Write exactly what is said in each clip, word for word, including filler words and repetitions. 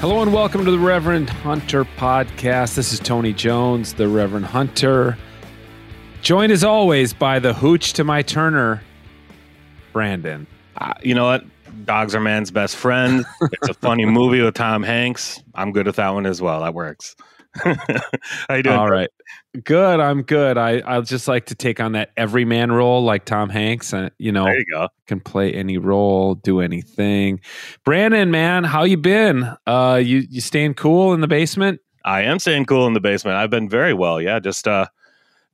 Hello and welcome to the Reverend Hunter Podcast. This is Tony Jones, the Reverend Hunter, joined as always by the hooch to my Turner, Brandon. Uh, you know what? Dogs are man's best friend. It's a funny movie with Tom Hanks. I'm good with that one as well. That works. How you doing? All right. Good. I'm good. I, I'll just like to take on that everyman role like Tom Hanks. And, you know, there you go. Can play any role, do anything. Brandon, man, how you been? Uh, you, you staying cool in the basement? I am staying cool in the basement. I've been very well. Yeah. Just, uh,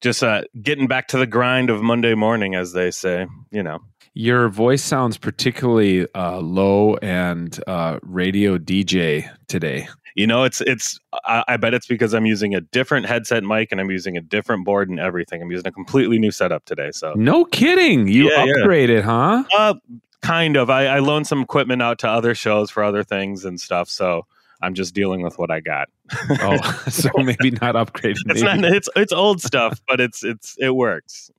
just uh, getting back to the grind of Monday morning, as they say, you know. Your voice sounds particularly uh, low and uh, radio D J today. You know, it's it's. I, I bet it's because I'm using a different headset mic and I'm using a different board and everything. I'm using a completely new setup today. So no kidding, you yeah, upgraded, yeah. huh? Uh, kind of. I, I loaned some equipment out to other shows for other things and stuff. So I'm just dealing with what I got. Oh, so maybe not upgraded. It's not. It's it's old stuff, but it's it's it works.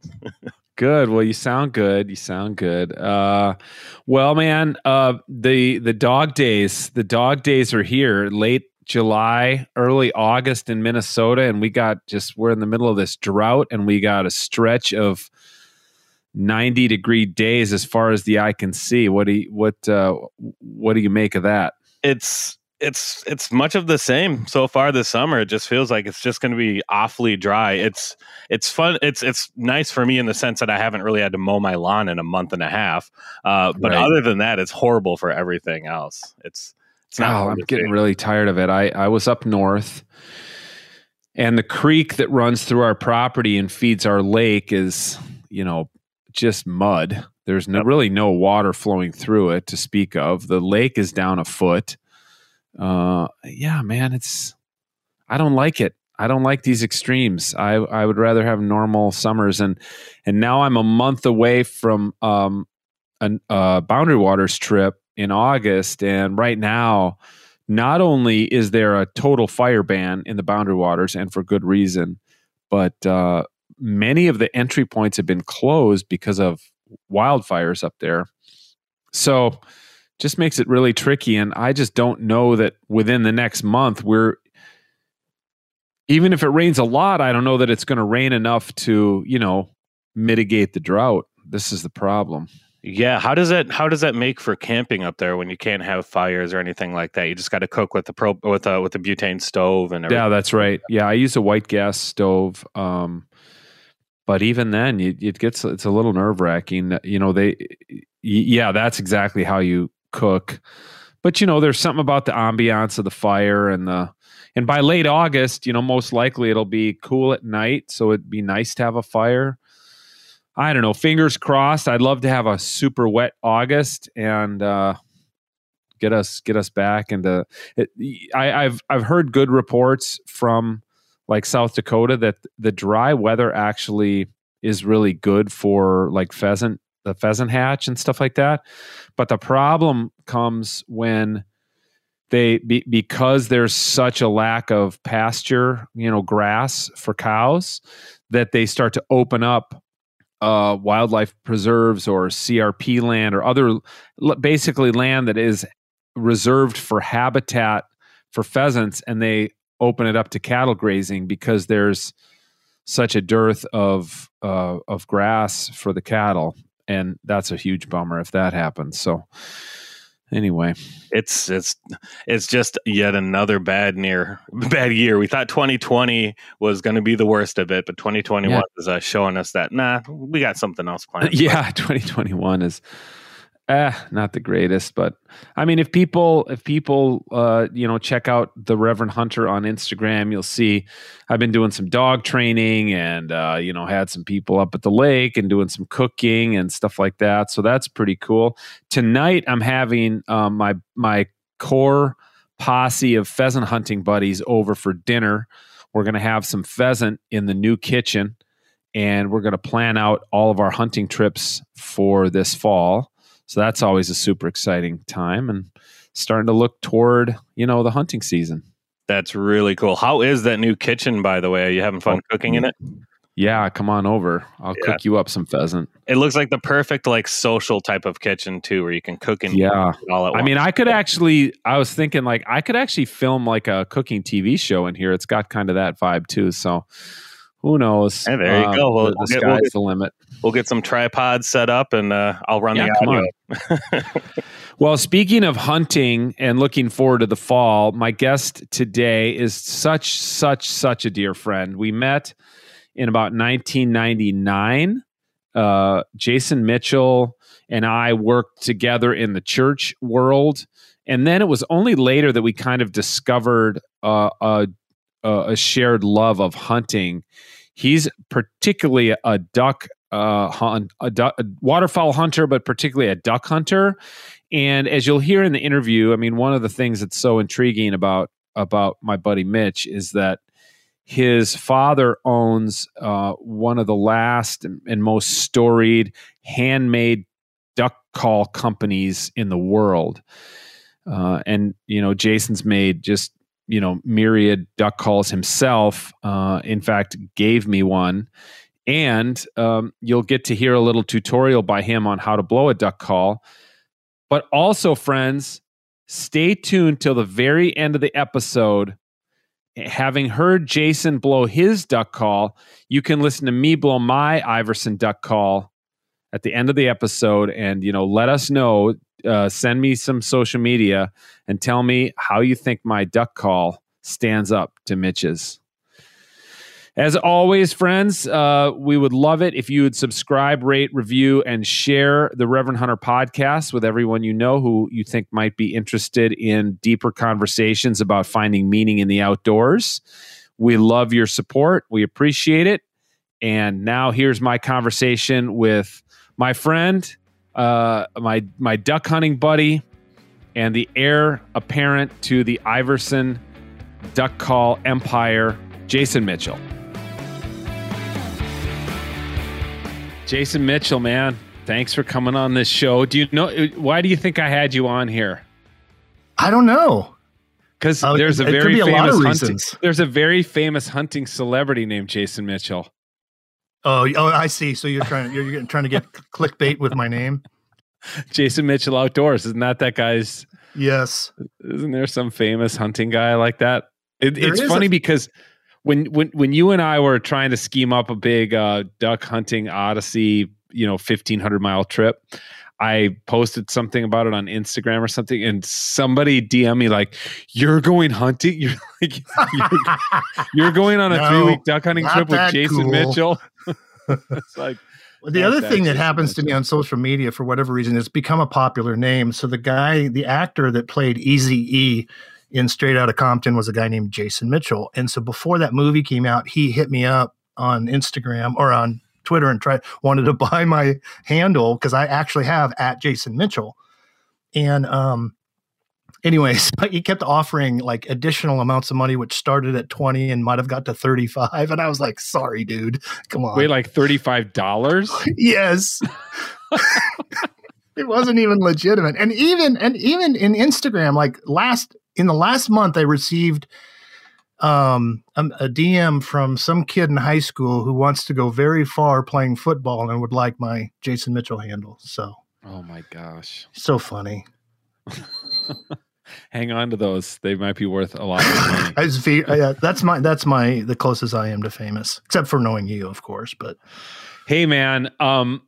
Good. Well, you sound good. You sound good. Uh, well, man, uh, the the dog days, the dog days are here. Late July, early August in Minnesota, and we got just we're in the middle of this drought, and we got a stretch of ninety degree days as far as the eye can see. What do you, what uh, what do you make of that? It's it's it's much of the same so far this summer. It just feels like it's just going to be awfully dry. It's it's fun. It's it's nice for me in the sense that I haven't really had to mow my lawn in a month and a half. Uh, but right. Other than that, it's horrible for everything else. It's it's not. Oh, I'm getting really tired of it. I, I was up north, and the creek that runs through our property and feeds our lake is, you know, just mud. There's no, really no water flowing through it to speak of. The lake is down a foot. Uh, yeah, man, it's, I don't like it. I don't like these extremes. I, I would rather have normal summers. And, and now I'm a month away from, um, an, uh, Boundary Waters trip in August. And right now, not only is there a total fire ban in the Boundary Waters and for good reason, but, uh, many of the entry points have been closed because of wildfires up there. So, just makes it really tricky. And I just don't know that within the next month, we're, even if it rains a lot, I don't know that it's going to rain enough to, you know, mitigate the drought. This is the problem. Yeah. How does that, how does that make for camping up there when you can't have fires or anything like that? You just got to cook with the pro with a, with a butane stove and everything. Yeah, that's right. Yeah. I use a white gas stove. Um, But even then, it, it gets, it's a little nerve wracking. You know, they, yeah, that's exactly how you cook. But, you know, there's something about the ambiance of the fire and the, and by late August, you know, most likely it'll be cool at night. So it'd be nice to have a fire. I don't know. Fingers crossed. I'd love to have a super wet August and, uh, get us, get us back. And, uh, it, I, I've, I've heard good reports from, like South Dakota, that the dry weather actually is really good for like pheasant, the pheasant hatch and stuff like that. But the problem comes when they, be, because there's such a lack of pasture, you know, grass for cows, that they start to open up uh, wildlife preserves or C R P land or other, basically land that is reserved for habitat for pheasants. And they open it up to cattle grazing because there's such a dearth of uh, of grass for the cattle, and that's a huge bummer if that happens. So, anyway, it's it's it's just yet another bad near bad year. We thought twenty twenty was going to be the worst of it, but twenty twenty-one yeah. is uh, showing us that nah, we got something else planned. Yeah, twenty twenty-one is. Eh, not the greatest, but I mean, if people, if people, uh, you know, check out the Reverend Hunter on Instagram, you'll see I've been doing some dog training and, uh, you know, had some people up at the lake and doing some cooking and stuff like that. So that's pretty cool. Tonight I'm having, um, my, my core posse of pheasant hunting buddies over for dinner. We're going to have some pheasant in the new kitchen and we're going to plan out all of our hunting trips for this fall. So that's always a super exciting time and starting to look toward, you know, the hunting season. That's really cool. How is that new kitchen, by the way? Are you having fun oh, cooking in it? Yeah, come on over. I'll yeah. cook you up some pheasant. It looks like the perfect like social type of kitchen too, where you can cook and yeah. eat all at once. I mean, I could actually, I was thinking like I could actually film like a cooking T V show in here. It's got kind of that vibe too. So who knows? Hey, there you um, go. We'll, the we'll, sky's we'll get, the limit. We'll get some tripods set up and uh, I'll run yeah, the audio. Well, speaking of hunting and looking forward to the fall, my guest today is such, such, such a dear friend. We met in about nineteen ninety-nine. Uh, Jason Mitchell and I worked together in the church world. And then it was only later that we kind of discovered uh, a, a shared love of hunting. He's particularly a duck, uh, hunt, a, duck, a waterfowl hunter, but particularly a duck hunter. And as you'll hear in the interview, I mean, one of the things that's so intriguing about, about my buddy Mitch is that his father owns uh, one of the last and most storied handmade duck call companies in the world. Uh, and, you know, Jason's made just, you know, myriad duck calls himself. Uh, in fact, gave me one. And um, you'll get to hear a little tutorial by him on how to blow a duck call. But also, friends, stay tuned till the very end of the episode. Having heard Jason blow his duck call, you can listen to me blow my Iverson duck call at the end of the episode. And, you know, let us know, uh, send me some social media and tell me how you think my duck call stands up to Mitch's. As always, friends, uh, we would love it if you would subscribe, rate, review, and share the Reverend Hunter podcast with everyone you know who you think might be interested in deeper conversations about finding meaning in the outdoors. We love your support. We appreciate it. And now here's my conversation with my friend, uh, my, my duck hunting buddy, and the heir apparent to the Iverson Duck Call empire, Jason Mitchell. Jason Mitchell, man, thanks for coming on this show. Do you know, why do you think I had you on here? I don't know. Because uh, there's a very a famous hunting, reasons. There's a very famous hunting celebrity named Jason Mitchell. Oh, oh, I see. So you're trying you're, you're trying to get clickbait with my name. Jason Mitchell Outdoors, isn't that that guy's? Yes. Isn't there some famous hunting guy like that? It, it's funny a- because. When when when you and I were trying to scheme up a big uh, duck hunting odyssey, you know, fifteen hundred mile trip, I posted something about it on Instagram or something, and somebody D M me like, "You're going hunting? You're like, you're, you're going on a no, three week duck hunting trip with Jason cool. Mitchell?" It's like well, the other thing that Jason happens Mitchell. to me on social media for whatever reason is become a popular name. So the guy, the actor that played Eazy-E in Straight Outta Compton was a guy named Jason Mitchell. And so before that movie came out, he hit me up on Instagram or on Twitter and tried wanted to buy my handle because I actually have at Jason Mitchell. And um, anyways, he kept offering like additional amounts of money, which started at twenty and might have got to thirty-five. And I was like, sorry, dude, come on. Wait, like thirty-five dollars? Yes. It wasn't even legitimate. And even and even in Instagram, like last in the last month, I received um, a D M from some kid in high school who wants to go very far playing football and would like my Jason Mitchell handle. So, oh my gosh, so funny. Hang on to those; they might be worth a lot of money. I was, yeah, that's my that's my the closest I am to famous, except for knowing you, of course. But hey, man. Um,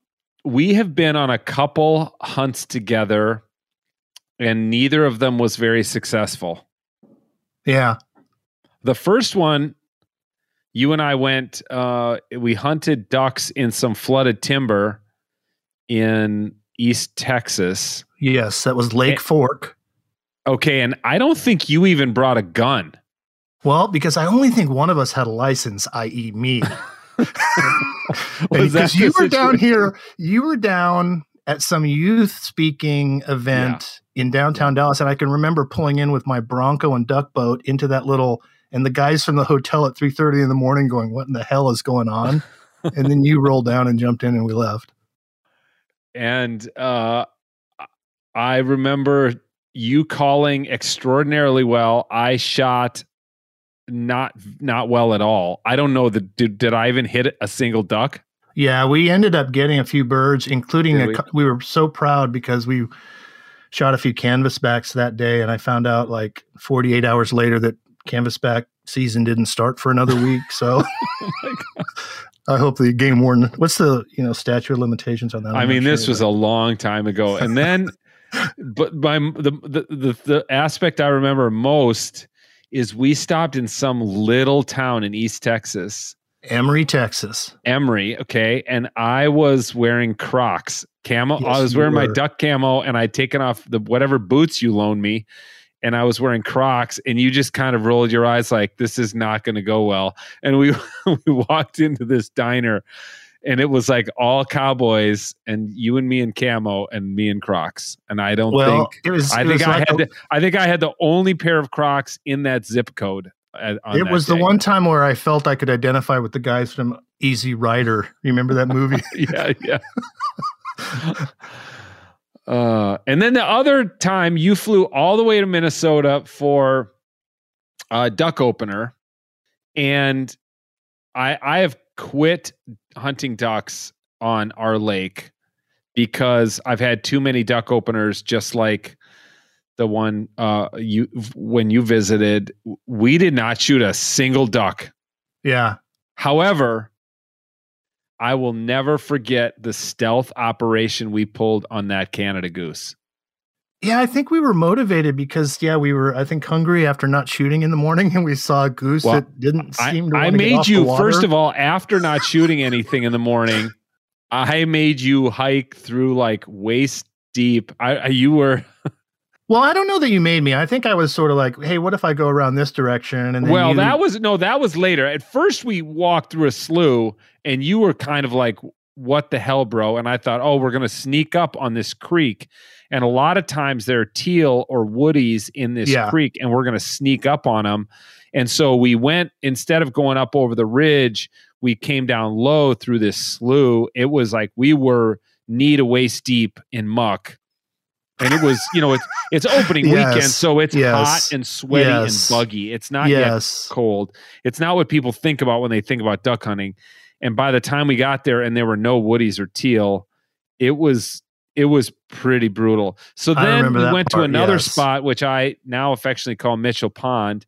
We have been on a couple hunts together and neither of them was very successful. Yeah. The first one, you and I went, uh, we hunted ducks in some flooded timber in East Texas. Yes, that was Lake and, Fork. Okay, and I don't think you even brought a gun. Well, because I only think one of us had a license, that is me. Because you were situation? down here, you were down at some youth speaking event yeah. in downtown yeah. Dallas, and I can remember pulling in with my Bronco and duck boat into that little, and the guys from the hotel at three thirty in the morning going, "What in the hell is going on?" And then you rolled down and jumped in, and we left. And uh, I remember you calling extraordinarily well. I shot not not well at all. I don't know that. Did, did I even hit a single duck? Yeah, we ended up getting a few birds, including a, we? we were so proud because we shot a few canvasbacks that day, and I found out like forty-eight hours later that canvasback season didn't start for another week. So oh my God. I hope the game warden, what's the, you know, statute of limitations on that? I'm I mean, sure this was that. a long time ago. And then, but my, the, the, the, the aspect I remember most is we stopped in some little town in East Texas. Emory, Texas. Emory. Okay. And I was wearing Crocs camo. Yes, I was wearing my duck camo, and I'd taken off the, whatever boots you loaned me. And I was wearing Crocs, and you just kind of rolled your eyes like, this is not going to go well. And we we walked into this diner, and it was like all cowboys, and you and me in camo, and me in Crocs. And I don't well, think it was, I it think was I like had a, the, I think I had the only pair of Crocs in that zip code. At, on it that was day. The one time where I felt I could identify with the guys from Easy Rider. You remember that movie? yeah, yeah. Uh, and then the other time you flew all the way to Minnesota for a duck opener. And I, I have quit hunting ducks on our lake because I've had too many duck openers, just like the one uh, you when you visited. We did not shoot a single duck. Yeah. However, I will never forget the stealth operation we pulled on that Canada goose. Yeah, I think we were motivated because, yeah, we were, I think, hungry after not shooting in the morning, and we saw a goose well, that didn't I, seem to I want made to get off you, the water. First of all, after not shooting anything in the morning, I made you hike through like waist deep. I, you were... Well, I don't know that you made me. I think I was sort of like, hey, what if I go around this direction? And then well, you... that was, no, that was later. At first we walked through a slough, and you were kind of like, what the hell, bro? And I thought, oh, we're going to sneak up on this creek. And a lot of times there are teal or woodies in this yeah. creek, and we're going to sneak up on them. And so we went, instead of going up over the ridge, we came down low through this slough. It was like we were knee to waist deep in muck. And it was, you know, it's it's opening yes. weekend, so it's yes. hot and sweaty yes. and buggy. It's not yes. yet cold. It's not what people think about when they think about duck hunting. And by the time we got there and there were no woodies or teal, it was it was pretty brutal. So then we went part, to another yes. spot, which I now affectionately call Mitchell Pond.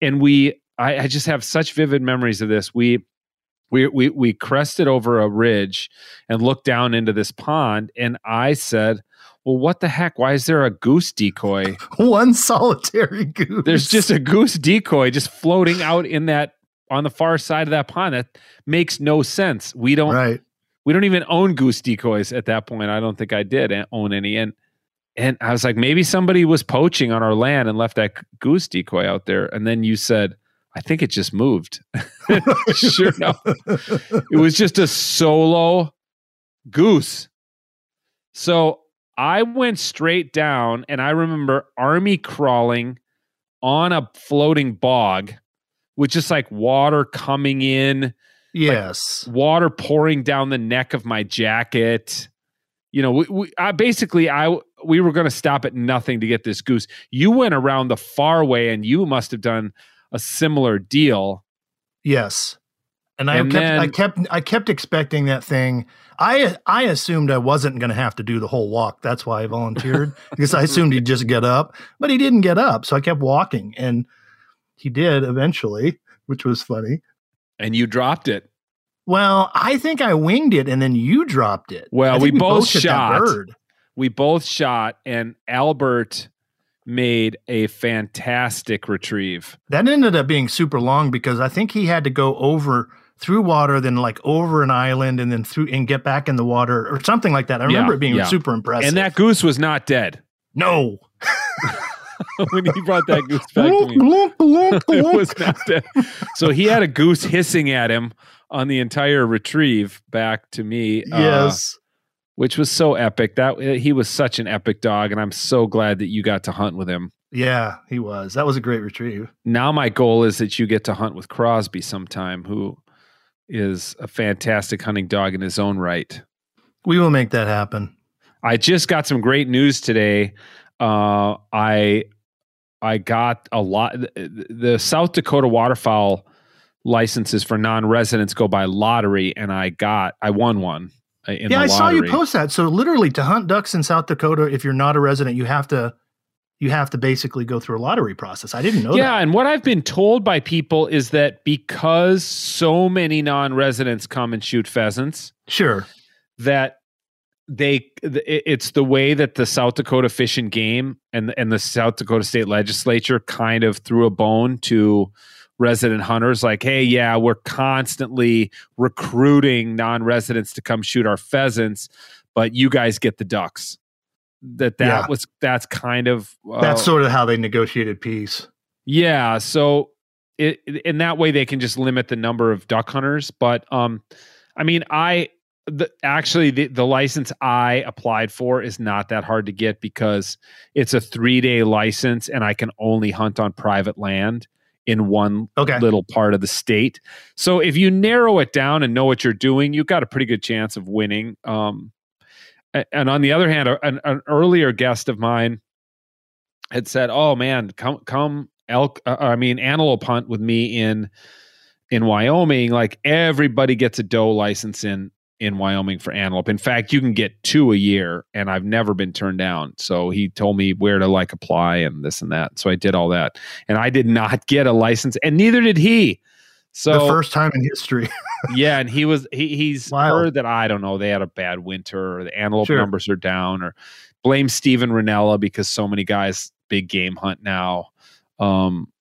And we, I, I just have such vivid memories of this. We, we, we, we crested over a ridge and looked down into this pond, and I said, well, what the heck? Why is there a goose decoy? One solitary goose. There's just a goose decoy just floating out in that on the far side of that pond. That makes no sense. We don't right. we don't even own goose decoys at that point. I don't think I did own any. And and I was like, maybe somebody was poaching on our land and left that goose decoy out there. And then you said, I think it just moved. Sure enough. It was just a solo goose. So I went straight down, and I remember army crawling on a floating bog with just like water coming in. Yes. Like water pouring down the neck of my jacket. You know, we, we I basically, I we were going to stop at nothing to get this goose. You went around the far way, and you must have done a similar deal. Yes. And, and I, kept, then, I kept I kept expecting that thing. I I assumed I wasn't going to have to do the whole walk. That's why I volunteered, because I assumed he'd just get up. But he didn't get up, so I kept walking. And he did eventually, which was funny. And you dropped it. Well, I think I winged it, and then you dropped it. Well, we, we both, both shot. Bird. We both shot, and Albert made a fantastic retrieve. That ended up being super long, because I think he had to go over through water, then like over an island, and then through and get back in the water or something like that. I remember yeah, it being yeah. super impressive. And that goose was not dead. No. When he brought that goose back to me, it was not dead. So he had a goose hissing at him on the entire retrieve back to me. Yes. Uh, which was so epic. That he was such an epic dog, and I'm so glad that you got to hunt with him. Yeah, he was. That was a great retrieve. Now my goal is that you get to hunt with Crosby sometime, who is a fantastic hunting dog in his own right. We will make that happen. I just got some great news today. Uh, I I got a lot. The South Dakota waterfowl licenses for non-residents go by lottery, and I got, I won one. In yeah, the I saw you post that. So literally, to hunt ducks in South Dakota, if you're not a resident, you have to, you have to basically go through a lottery process. I didn't know yeah, that. Yeah, and what I've been told by people is that because so many non-residents come and shoot pheasants, sure, that they, it's the way that the South Dakota Fish and Game and and the South Dakota State Legislature kind of threw a bone to resident hunters, like, hey, yeah, we're constantly recruiting non-residents to come shoot our pheasants, but you guys get the ducks. That that yeah. was that's kind of uh, that's sort of how they negotiated peace. Yeah, so it, in that way they can just limit the number of duck hunters. But um, I mean, I. The, actually, the, the license I applied for is not that hard to get because it's a three-day license and I can only hunt on private land in one okay. little part of the state. So if you narrow it down and know what you're doing, you've got a pretty good chance of winning. Um, and, and on the other hand, an, an earlier guest of mine had said, oh, man, come, come elk, uh, I mean, antelope hunt with me in, in Wyoming. Like, everybody gets a doe license in in Wyoming for antelope. In fact, you can get two a year, and I've never been turned down. So he told me where to like apply and this and that. So I did all that, and I did not get a license, and neither did he. So the first time in history. yeah. And he was, he, he's wow. heard that, I don't know, they had a bad winter or the antelope sure. numbers are down, or blame Steven Rinella because so many guys big game hunt now. Um,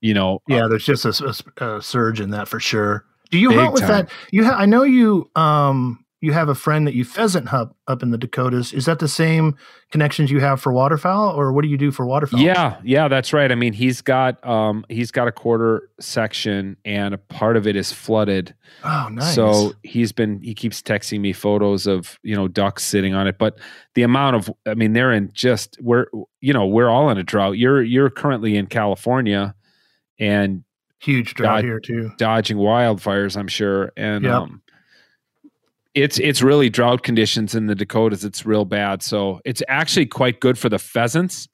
you know, yeah, uh, there's just a, a, a surge in that for sure. Do you Big hunt with time. that? You, ha- I know you. Um, you have a friend that you pheasant hunt up in the Dakotas. Is that the same connections you have for waterfowl, or what do you do for waterfowl? Yeah, yeah, that's right. I mean, he's got um, he's got a quarter section, and a part of it is flooded. Oh, nice. So he's been he keeps texting me photos of you know ducks sitting on it, but the amount of I mean, they're in just we're you know we're all in a drought. You're you're currently in California, and. Huge drought Dod- here too. Dodging wildfires, I'm sure. And yep. um, it's it's really drought conditions in the Dakotas. It's real bad. So it's actually quite good for the pheasants.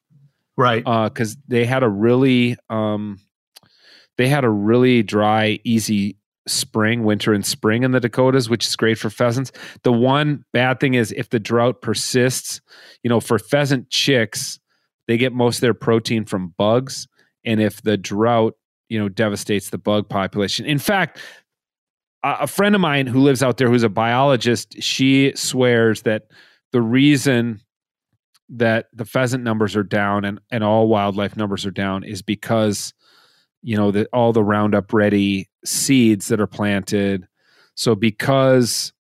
Right. Because uh, they had a really um, they had a really dry, easy spring, winter and spring in the Dakotas, which is great for pheasants. The one bad thing is if the drought persists, you know, for pheasant chicks, they get most of their protein from bugs. And if the drought you know, devastates the bug population. In fact, a, a friend of mine who lives out there, who's a biologist, she swears that the reason that the pheasant numbers are down and, and all wildlife numbers are down is because, you know, that all the Roundup Ready seeds that are planted. So because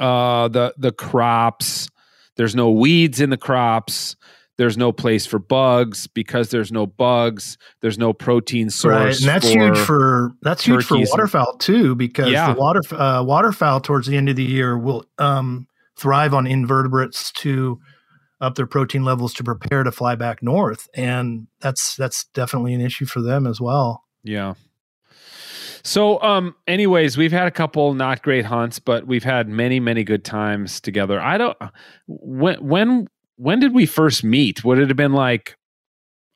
uh, the, the crops, there's no weeds in the crops, there's no place for bugs because there's no bugs. There's no protein source. Right, and that's for huge for that's huge for waterfowl too, because yeah. the water uh, waterfowl towards the end of the year will um, thrive on invertebrates to up their protein levels to prepare to fly back north, and that's that's definitely an issue for them as well. Yeah. So, um, anyways, we've had a couple not great hunts, but we've had many many good times together. I don't when when. When did we first meet? Would it have been like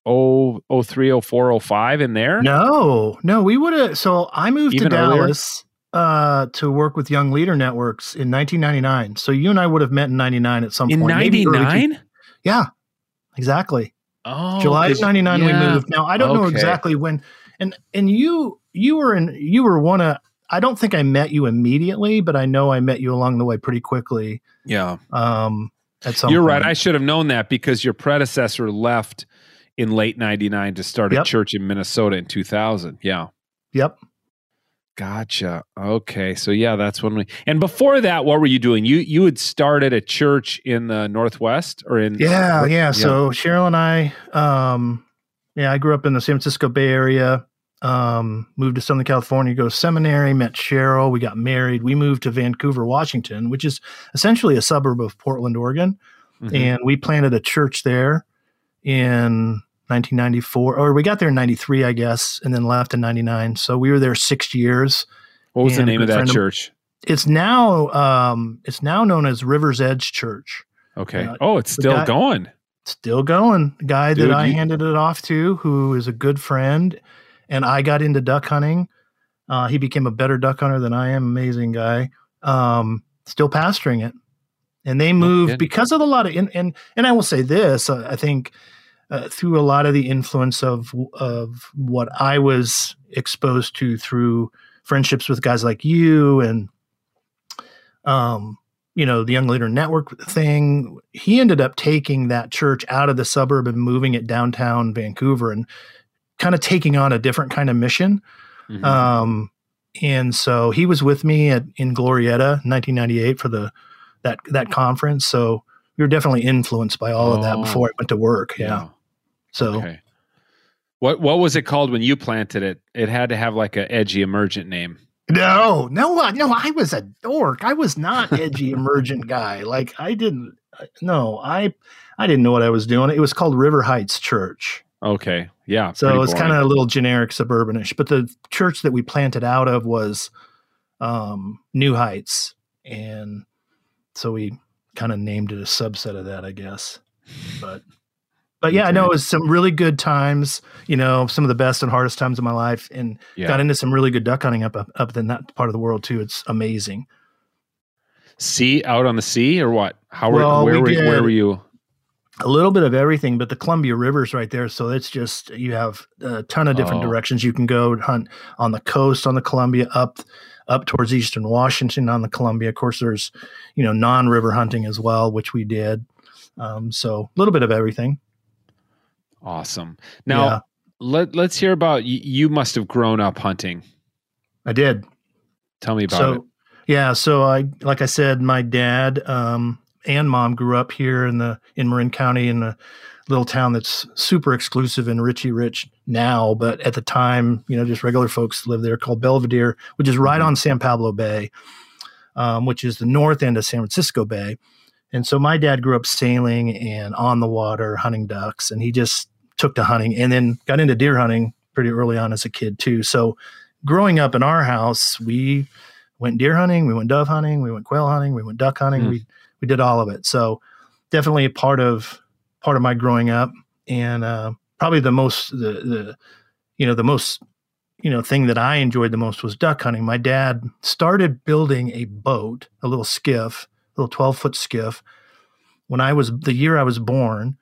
oh three, oh four, oh five in there? No, no, we would have. So I moved Even to Dallas uh, to work with Young Leader Networks in nineteen ninety-nine. So you and I would have met in ninety-nine at some in point. In ninety-nine? Yeah, exactly. Oh, July of ninety-nine yeah. we moved. Now I don't okay. know exactly when. And and you you were in you were one of. I don't think I met you immediately, but I know I met you along the way pretty quickly. Yeah. Um. You're point. right. I should have known that because your predecessor left in late ninety-nine to start yep. a church in Minnesota in two thousand. Yeah. Yep. Gotcha. Okay. So yeah, that's when we, and before that, what were you doing? You, you had started a church in the Northwest or in. Yeah. Uh, yeah. yeah. So Cheryl and I, um, yeah, I grew up in the San Francisco Bay Area, um, moved to Southern California, go to seminary, met Cheryl, we got married, we moved to Vancouver, Washington, which is essentially a suburb of Portland, Oregon. Mm-hmm. And we planted a church there in nineteen ninety-four, or we got there in ninety-three, I guess, and then left in ninety-nine. So we were there six years. What was the name of that church? It's now, um, it's now known as River's Edge Church. Okay. Uh, oh, it's still guy, going. still going. The guy Dude, that I you... handed it off to, who is a good friend, and I got into duck hunting. Uh, he became a better duck hunter than I am. Amazing guy. Um, still pasturing it. And they moved oh, because of a lot of, in, and, and I will say this, uh, I think uh, through a lot of the influence of, of what I was exposed to through friendships with guys like you and, um, you know, the Young Leader Network thing, he ended up taking that church out of the suburb and moving it downtown Vancouver and kind of taking on a different kind of mission. Mm-hmm. Um, and so he was with me at, in Glorieta, nineteen ninety-eight for the, that that conference. So we were definitely influenced by all oh, of that before I went to work. Yeah. yeah. So okay. what what was it called when you planted it? It had to have like an edgy emergent name. No, no, no, I was a dork. I was not edgy emergent guy. Like I didn't no, I I didn't know what I was doing. It was called River Heights Church. Okay. Yeah. So it was kind of a little generic suburbanish. But the church that we planted out of was um New Heights, and so we kind of named it a subset of that, I guess. But, but yeah, I okay. know it was some really good times, you know, some of the best and hardest times of my life, and yeah. got into some really good duck hunting up, up, up in that part of the world too. It's amazing. Sea out on the sea or what? How were, well, where, we were where were you? A little bit of everything, but the Columbia River's right there. So it's just, you have a ton of different oh. directions. You can go hunt on the coast, on the Columbia, up, up towards Eastern Washington on the Columbia. Of course, there's, you know, non-river hunting as well, which we did. Um, so a little bit of everything. Awesome. Now yeah. let, let's hear about, you, you must have grown up hunting. I did. Tell me about so, it. Yeah. So I, like I said, my dad, um, and mom grew up here in the, in Marin County, in a little town that's super exclusive and richy rich now. But at the time, you know, just regular folks lived there, called Belvedere, which is right mm-hmm. on San Pablo Bay, um, which is the north end of San Francisco Bay. And so my dad grew up sailing and on the water hunting ducks, and he just took to hunting and then got into deer hunting pretty early on as a kid too. So growing up in our house, we went deer hunting, we went dove hunting, we went quail hunting, we went duck hunting. Mm-hmm. We, We did all of it. So definitely a part of, part of my growing up, and uh, probably the most, the, the, you know, the most, you know, thing that I enjoyed the most was duck hunting. My dad started building a boat, a little skiff, a little twelve foot skiff, when I was, the year I was born,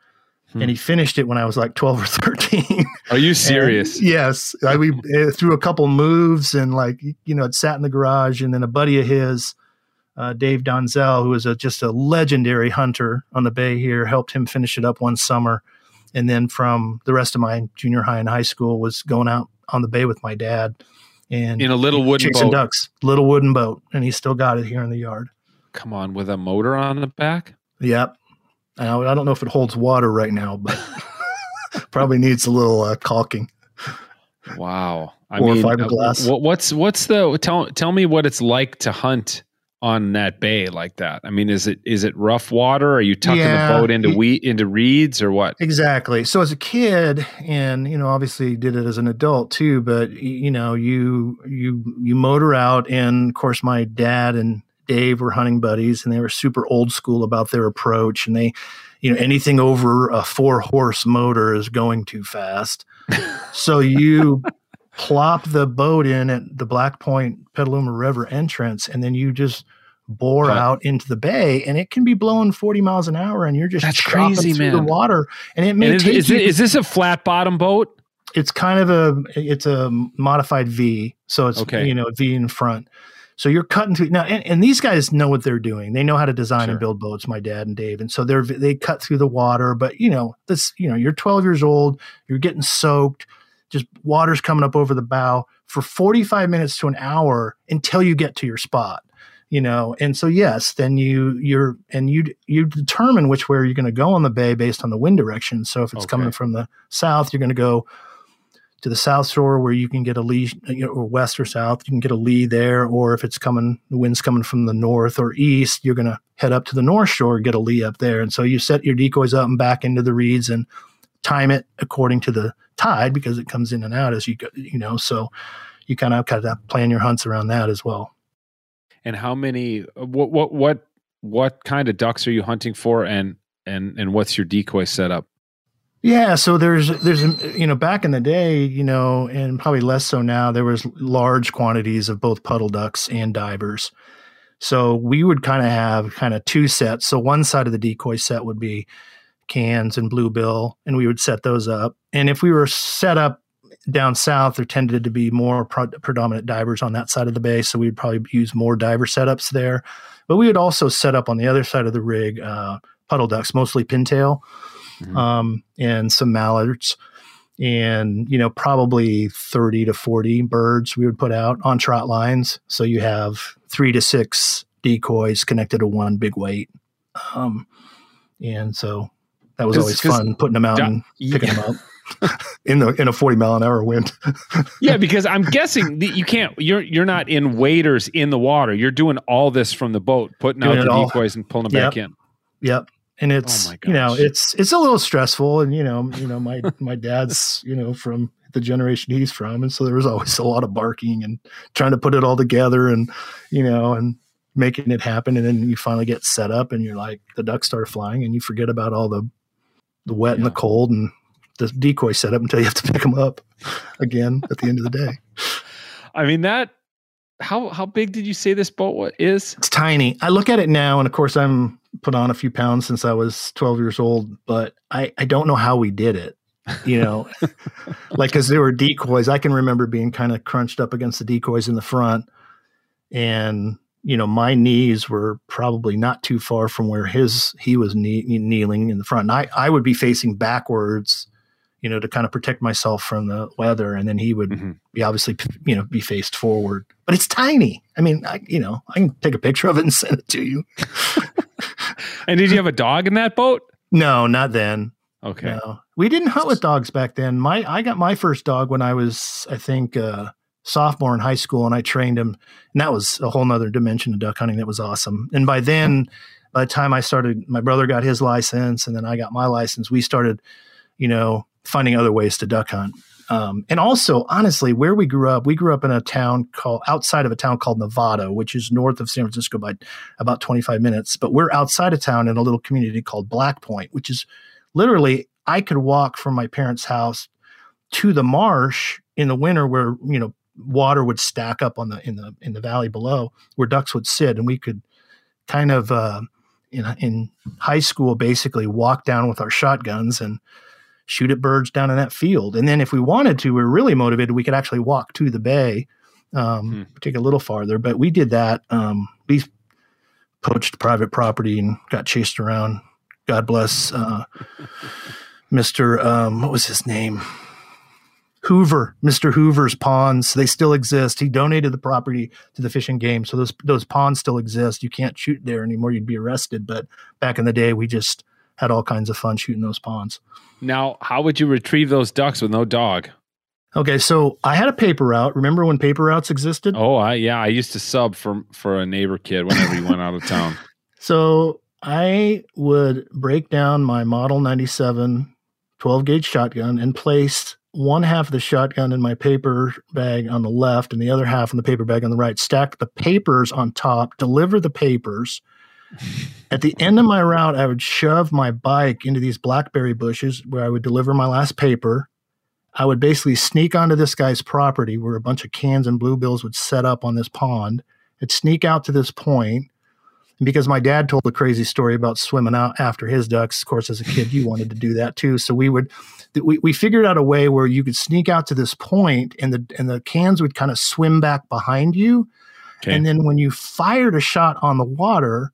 hmm. and he finished it when I was like twelve or thirteen. Are you serious? And, yes. I, we through a couple moves, and like, you know, it sat in the garage, and then a buddy of his, Uh, Dave Donzel, who is a, just a legendary hunter on the bay here, helped him finish it up one summer. And then from the rest of my junior high and high school was going out on the bay with my dad. And in a little wooden boat. Ducks, little wooden boat. And he still got it here in the yard. Come on, with a motor on the back? Yep. I, I don't know if it holds water right now, but probably needs a little uh, caulking. Wow. I or mean, fiberglass. Uh, what's, what's the, tell, tell me what it's like to hunt on that bay like that. I mean, is it is it rough water? Are you tucking yeah, the boat into wheat into reeds or what? Exactly. So as a kid, and you know, obviously did it as an adult too, but you know, you you you motor out, and of course my dad and Dave were hunting buddies, and they were super old school about their approach, and they, you know, anything over a four horse motor is going too fast. So you plop the boat in at the Black Point Petaluma River entrance, and then you just bore huh. out into the bay, and it can be blowing forty miles an hour, and you're just That's crazy, man. Through the water. And it may and take is, you, is this a flat bottom boat? It's kind of a it's a modified V, so it's okay. you know V in front. So you're cutting through now, and, and these guys know what they're doing. They know how to design sure. and build boats, my dad and Dave, and so they're they cut through the water. But you know this, you know you're twelve years old, you're getting soaked. Just water's coming up over the bow for forty-five minutes to an hour until you get to your spot, you know? And so, yes, then you, you're, and you, you determine which way you're going to go on the bay based on the wind direction. So if it's okay. coming from the south, you're going to go to the south shore where you can get a lee, you know, or west or south, you can get a lee there. Or if it's coming, the wind's coming from the north or east, you're going to head up to the north shore, get a lee up there. And so you set your decoys up and back into the reeds and time it according to the tide, because it comes in and out as you go, you know, so you kind of kind of plan your hunts around that as well. And how many, what, what, what, what kind of ducks are you hunting for? And and and what's your decoy setup? Yeah, so there's there's you know back in the day, you know, and probably less so now, there was large quantities of both puddle ducks and divers. So we would kind of have kind of two sets. So one side of the decoy set would be cans and bluebill, and we would set those up. And if we were set up down south, there tended to be more pro- predominant divers on that side of the bay, so we would probably use more diver setups there. But we would also set up on the other side of the rig uh, puddle ducks, mostly pintail. Mm-hmm. Um, and some mallards, and, you know, probably thirty to forty birds we would put out on trot lines. So you have three to six decoys connected to one big weight. Um, and so that was always fun putting them out da- and picking yeah. them up in the, in a forty mile an hour wind. Yeah. Because I'm guessing that you can't, you're, you're not in waders in the water. You're doing all this from the boat, putting doing out the decoys all. And pulling them yep. back in. Yep. And it's, oh you know, it's, it's a little stressful, and, you know, you know, my, my dad's, you know, from the generation he's from. And so there was always a lot of barking and trying to put it all together and, you know, and making it happen. And then you finally get set up and you're like, the ducks start flying and you forget about all the, the wet yeah. and the cold and the decoy setup until you have to pick them up again at the end of the day. I mean, that, how, how big did you say this boat is? It's tiny. I look at it now, and of course I'm, put on a few pounds since I was twelve years old, but I, I don't know how we did it, you know, like, cause there were decoys. I can remember being kind of crunched up against the decoys in the front, and, you know, my knees were probably not too far from where his, he was knee, kneeling in the front. And I, I would be facing backwards, you know, to kind of protect myself from the weather. And then he would mm-hmm. be obviously, you know, be faced forward, but it's tiny. I mean, I, you know, I can take a picture of it and send it to you. And did you have a dog in that boat? No, not then. Okay. No. We didn't hunt with dogs back then. My, I got my first dog when I was, I think, uh, sophomore in high school, and I trained him, and that was a whole nother dimension of duck hunting. That was awesome. And by then, by the time I started, my brother got his license, and then I got my license. We started, you know, finding other ways to duck hunt. Um, and also, honestly, where we grew up, we grew up in a town called outside of a town called Novato, which is north of San Francisco by about twenty-five minutes. But we're outside of town in a little community called Black Point, which is literally, I could walk from my parents' house to the marsh in the winter, where, you know, water would stack up on the in the in the valley below where ducks would sit, and we could kind of uh, in in high school basically walk down with our shotguns and shoot at birds down in that field. And then if we wanted to, we were really motivated, we could actually walk to the bay, um, hmm. take a little farther. But we did that. Um, we poached private property and got chased around. God bless uh, Mister Um, what was his name? Hoover, Mister Hoover's ponds. They still exist. He donated the property to the Fish and Game. So those, those ponds still exist. You can't shoot there anymore. You'd be arrested. But back in the day, we just had all kinds of fun shooting those ponds. Now, how would you retrieve those ducks with no dog? Okay, so I had a paper route. Remember when paper routes existed? Oh, I, yeah. I used to sub for, for a neighbor kid whenever he went out of town. So I would break down my Model ninety-seven twelve-gauge shotgun and place one half of the shotgun in my paper bag on the left and the other half in the paper bag on the right, stack the papers on top, deliver the papers. At the end of my route, I would shove my bike into these blackberry bushes where I would deliver my last paper. I would basically sneak onto this guy's property where a bunch of cans and bluebills would set up on this pond. I'd sneak out to this point. And because my dad told a crazy story about swimming out after his ducks, of course, as a kid, you wanted to do that too. So we would, we, we figured out a way where you could sneak out to this point, and the, and the cans would kind of swim back behind you. Okay. And then when you fired a shot on the water,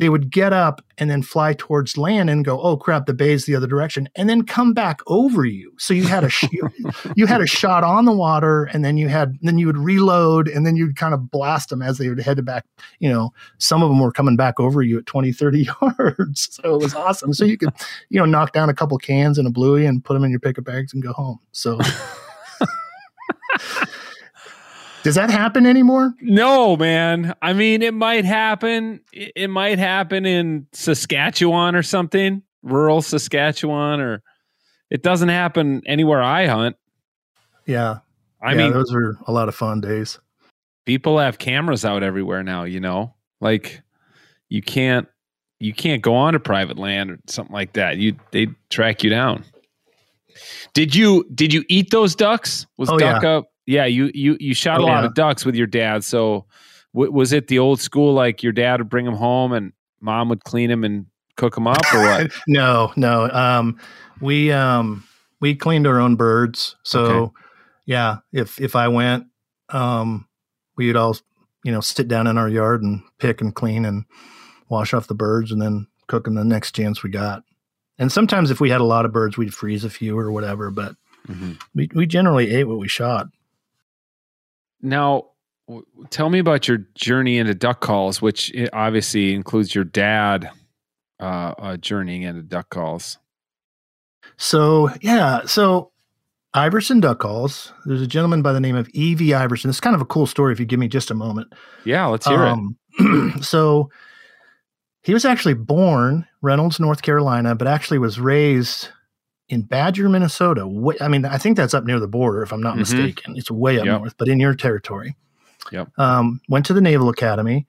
they would get up and then fly towards land and go, oh crap, the bay's the other direction, and then come back over you. So you had a sh- you had a shot on the water, and then you had then you would reload, and then you'd kind of blast them as they would head back. You know, some of them were coming back over you at twenty, thirty yards. So it was awesome. So you could, you know, knock down a couple cans and a bluey and put them in your pickup bags and go home. So. Does that happen anymore? No, man. I mean, it might happen. It might happen in Saskatchewan or something, rural Saskatchewan, or it doesn't happen anywhere I hunt. Yeah. I yeah, mean, those are a lot of fun days. People have cameras out everywhere now, you know, like you can't, you can't go on to private land or something like that. You they track you down. Did you did you eat those ducks? Was oh, duck yeah. up? Yeah, you you you shot oh, a lot yeah. of ducks with your dad. So w- was it the old school, like your dad would bring them home and mom would clean them and cook them up, or what? no, no. Um, we um we cleaned our own birds. So okay. yeah, if if I went, um, we would all you know sit down in our yard and pick and clean and wash off the birds and then cook them the next chance we got. And sometimes if we had a lot of birds, we'd freeze a few or whatever, but mm-hmm. we, we generally ate what we shot. Now, w- tell me about your journey into duck calls, which obviously includes your dad uh, uh, journeying into duck calls. So, yeah. So Iverson Duck Calls, there's a gentleman by the name of Eddie Iverson. It's kind of a cool story if you give me just a moment. Yeah, let's hear um, it. So he was actually born Reynolds, North Carolina, but actually was raised in Badger, Minnesota. I mean, I think that's up near the border, if I'm not mm-hmm. mistaken. It's way up yep. north, but in your territory. Yep. Um, went to the Naval Academy.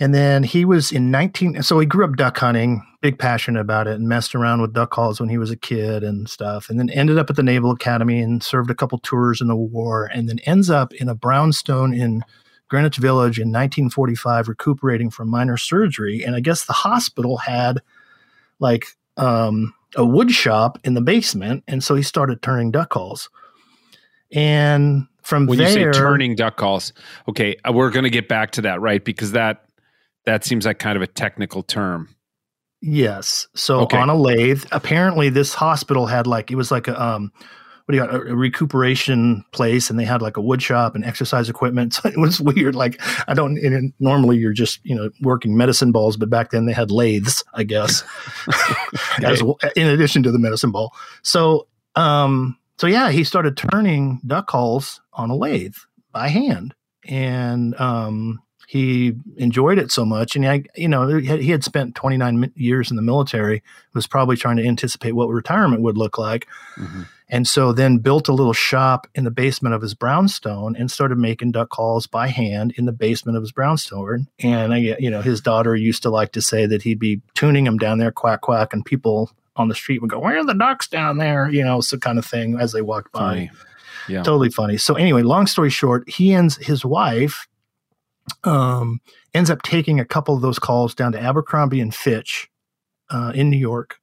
And then he was in nineteen... So he grew up duck hunting, big passionate about it, and messed around with duck calls when he was a kid and stuff. And then ended up at the Naval Academy and served a couple tours in the war. And then ends up in a brownstone in Greenwich Village in nineteen forty-five, recuperating from minor surgery. And I guess the hospital had like um, a wood shop in the basement. And so he started turning duck calls. And from when there. When you say turning duck calls, okay, we're going to get back to that, right? Because that, that seems like kind of a technical term. Yes. So okay. on a lathe, apparently this hospital had like, it was like a, um, what do you got? A recuperation place, and they had like a wood shop and exercise equipment. So it was weird. Like I don't and normally you're just you know working medicine balls, but back then they had lathes, I guess, okay. as well, in addition to the medicine ball. So, um, so yeah, he started turning duck calls on a lathe by hand, and um, he enjoyed it so much. And I, you know, he had spent twenty-nine years in the military, was probably trying to anticipate what retirement would look like. Mm-hmm. And so then built a little shop in the basement of his brownstone and started making duck calls by hand in the basement of his brownstone. And, I, you know, his daughter used to like to say that he'd be tuning them down there, quack, quack, and people on the street would go, where are the ducks down there? You know, so kind of thing as they walked by. Funny. Yeah. Totally funny. So anyway, long story short, he ends his wife um, ends up taking a couple of those calls down to Abercrombie and Fitch uh, in New York.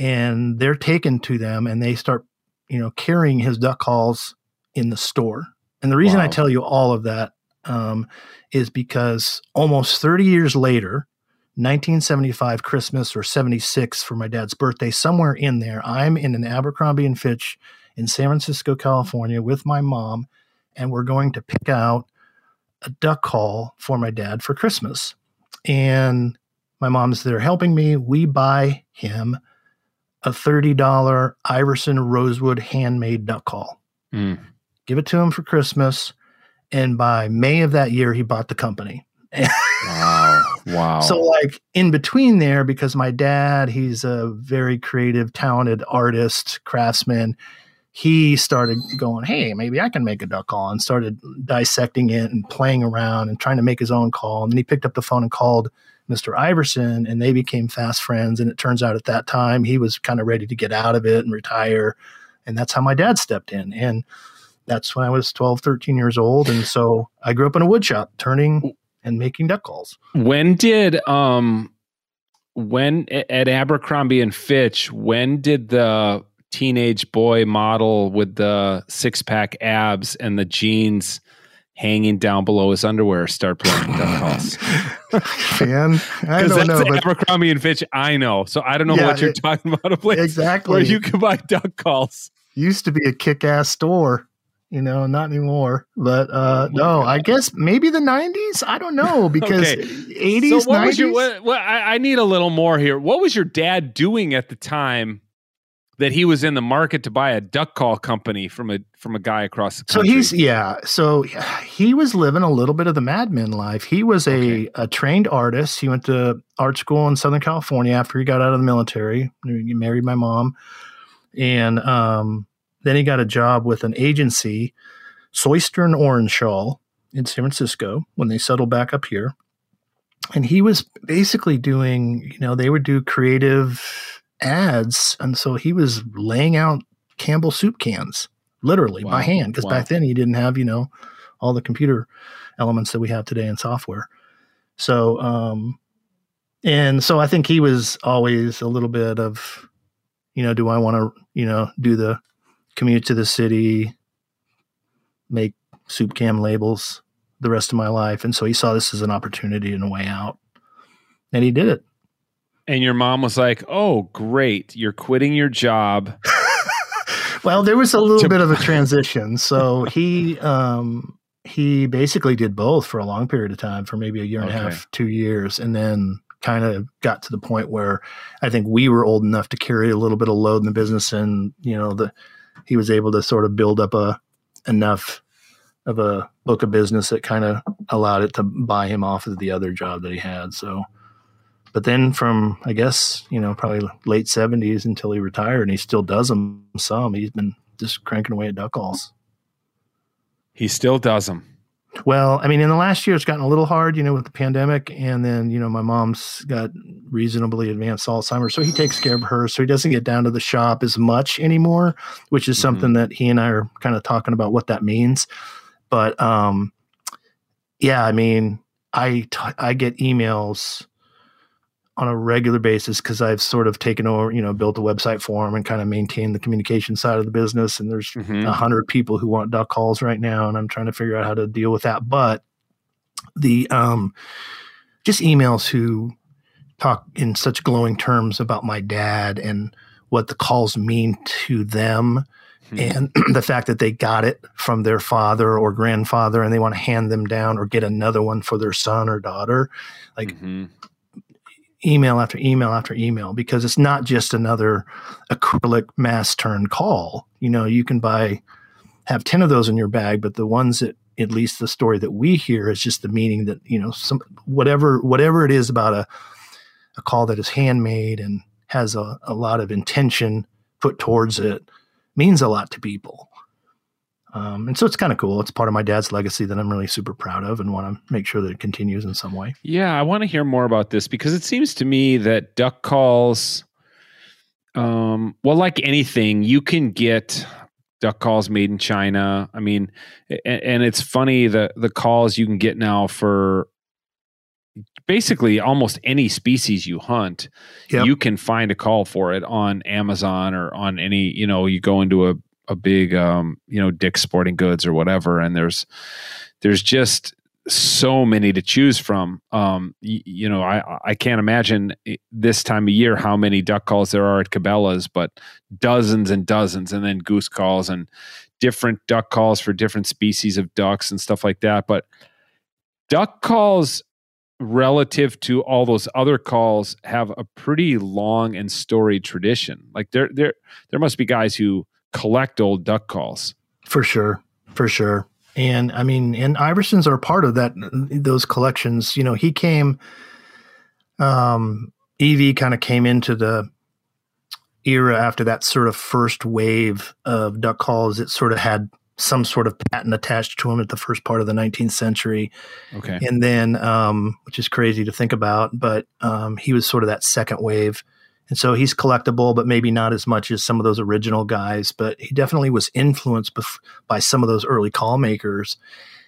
And they're taken to them and they start, you know, carrying his duck calls in the store. And the reason wow. I tell you all of that um, is because almost thirty years later, nineteen seventy-five Christmas or seventy-six for my dad's birthday, somewhere in there, I'm in an Abercrombie and Fitch in San Francisco, California with my mom. And we're going to pick out a duck call for my dad for Christmas. And my mom's there helping me. We buy him a thirty dollars Iverson Rosewood handmade duck call. Mm. Give it to him for Christmas. And by May of that year, he bought the company. Wow. Wow. So like in between there, because my dad, he's a very creative, talented artist, craftsman. He started going, hey, maybe I can make a duck call, and started dissecting it and playing around and trying to make his own call. And then he picked up the phone and called Mister Iverson, and they became fast friends. And it turns out at that time he was kind of ready to get out of it and retire. And that's how my dad stepped in. And that's when I was twelve, thirteen years old. And so I grew up in a wood shop turning and making duck calls. When did, um, when at Abercrombie and Fitch, when did the teenage boy model with the six pack abs and the jeans hanging down below his underwear start playing duck calls? Man, I don't know. But Abercrombie and Fitch, I know. So I don't know yeah, what you're it, talking about. A place exactly. where you can buy duck calls. Used to be a kick-ass store, you know, not anymore. But uh, oh no, God. I guess maybe the nineties? I don't know, because okay. eighties, so what nineties? Was your, what, well, I, I need a little more here. What was your dad doing at the time that he was in the market to buy a duck call company from a from a guy across the country? So he's yeah. So he was living a little bit of the Mad Men life. He was a, okay. a trained artist. He went to art school in Southern California after he got out of the military. He married my mom, and um, then he got a job with an agency, Soystern Orenshaw, in San Francisco when they settled back up here. and he was basically doing, you know, they would do creative ads. And so he was laying out Campbell soup cans, literally wow. by hand. Because wow. back then he didn't have, you know, all the computer elements that we have today in software. So, um, and so I think he was always a little bit of, you know, do I want to, you know, do the commute to the city, make soup can labels the rest of my life. And so he saw this as an opportunity and a way out, and he did it. And your mom was like, oh, great. You're quitting your job. Well, there was a little bit of a transition. So he, um, he basically did both for a long period of time, for maybe a year and okay. a half, two years. And then kind of got to the point where I think we were old enough to carry a little bit of load in the business. And, you know, the, he was able to sort of build up a enough of a book of business that kind of allowed it to buy him off of the other job that he had. So, but then from, I guess, you know, probably late seventies until he retired, and he still does them some. He's been just cranking away at duck calls. He still does them. Well, I mean, in the last year, it's gotten a little hard, you know, with the pandemic. And then, you know, my mom's got reasonably advanced Alzheimer's, so he takes care of her. So he doesn't get down to the shop as much anymore, which is mm-hmm. something that he and I are kind of talking about what that means. But, um, yeah, I mean, I, t- I get emails on a regular basis because I've sort of taken over, you know, built a website for him and kind of maintained the communication side of the business. And there's a mm-hmm. hundred people who want duck calls right now, and I'm trying to figure out how to deal with that. But the um, just emails who talk in such glowing terms about my dad and what the calls mean to them, mm-hmm. and the fact that they got it from their father or grandfather, and they want to hand them down or get another one for their son or daughter, like. Mm-hmm. Email after email after email, because it's not just another acrylic mass turn call. You know, you can buy, have ten of those in your bag, but the ones that, at least the story that we hear, is just the meaning that, you know, some, whatever, whatever it is about a, a call that is handmade and has a, a lot of intention put towards it, means a lot to people. Um, and so it's kind of cool. It's part of my dad's legacy that I'm really super proud of and want to make sure that it continues in some way. Yeah, I want to hear more about this, because it seems to me that duck calls, um, well, like anything, you can get duck calls made in China. I mean, and, and it's funny the the calls you can get now for basically almost any species you hunt. Yep. You can find a call for it on Amazon or on any, you know, you go into a a big, um, you know, Dick's Sporting Goods or whatever. And there's, there's just so many to choose from. Um, y- you know, I, I can't imagine this time of year how many duck calls there are at Cabela's, but dozens and dozens, and then goose calls and different duck calls for different species of ducks and stuff like that. But duck calls relative to all those other calls have a pretty long and storied tradition. Like there, there, there must be guys who collect old duck calls. For sure. For sure. And I mean, and Iversons are part of that, those collections. You know, he came, um, Evie kind of came into the era after that sort of first wave of duck calls. It sort of had some sort of patent attached to him at the first part of the nineteenth century. Okay. And then, um, which is crazy to think about, but, um, he was sort of that second wave. And so he's collectible, but maybe not as much as some of those original guys. But he definitely was influenced bef- by some of those early call makers.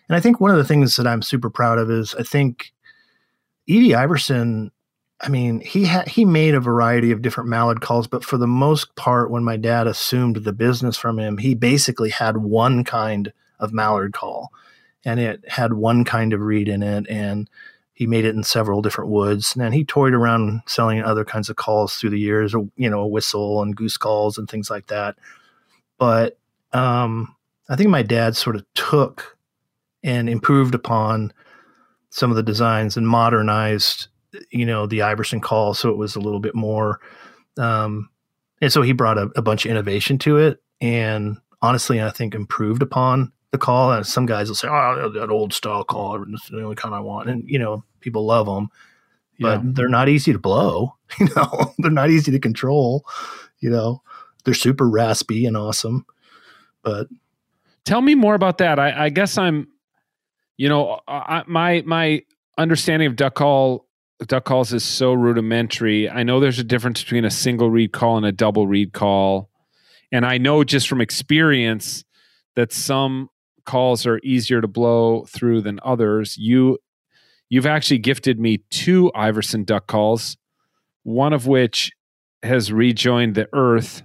And I think one of the things that I'm super proud of is I think Eddie Iverson, I mean, he ha- he made a variety of different mallard calls. But for the most part, when my dad assumed the business from him, he basically had one kind of mallard call. And it had one kind of reed in it. And he made it in several different woods, and then he toyed around selling other kinds of calls through the years, you know, a whistle and goose calls and things like that. But um, I think my dad sort of took and improved upon some of the designs and modernized, you know, the Iverson call. So it was a little bit more. Um, and so he brought a, a bunch of innovation to it. And honestly, I think improved upon the call. And some guys will say, oh, that old style call, it's the only kind I want. And, you know, people love them, but yeah. They're not easy to blow. You know, they're not easy to control. You know, they're super raspy and awesome. But tell me more about that. I, I guess I'm, you know, I, my my understanding of duck call duck calls is so rudimentary. I know there's a difference between a single read call and a double read call. And I know just from experience that some calls are easier to blow through than others. You, you've actually gifted me two Iverson duck calls, one of which has rejoined the earth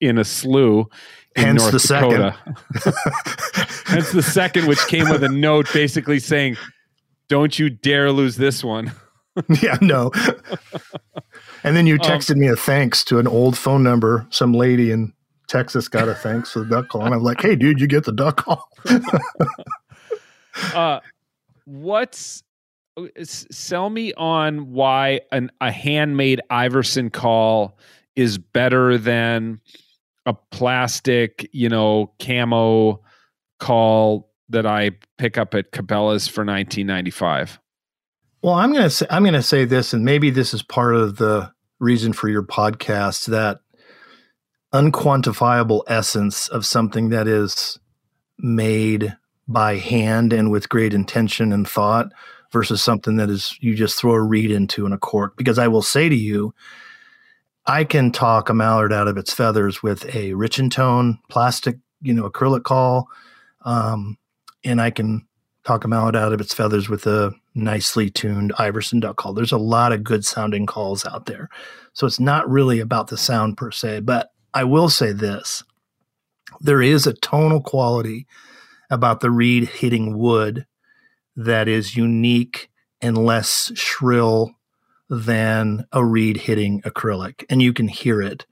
in a slough in Hence North the Dakota. Second. Hence the second, which came with a note basically saying, don't you dare lose this one. Yeah, no. And then you texted um, me a thanks to an old phone number. Some lady in Texas got a thanks for the duck call. And I'm like, hey, dude, you get the duck call. uh, what's sell me on why an, a handmade Iverson call is better than a plastic, you know, camo call that I pick up at Cabela's for nineteen ninety-five. Well, I'm going to say, I'm going to say this, and maybe this is part of the reason for your podcast, that unquantifiable essence of something that is made by hand and with great intention and thought versus something that is, you just throw a reed into in a cork. Because I will say to you, I can talk a mallard out of its feathers with a rich in tone plastic, you know, acrylic call. Um, and I can talk a mallard out of its feathers with a nicely tuned Iverson duck call. There's a lot of good sounding calls out there. So it's not really about the sound per se, but I will say this. There is a tonal quality about the reed hitting wood that is unique and less shrill than a reed hitting acrylic, and you can hear it.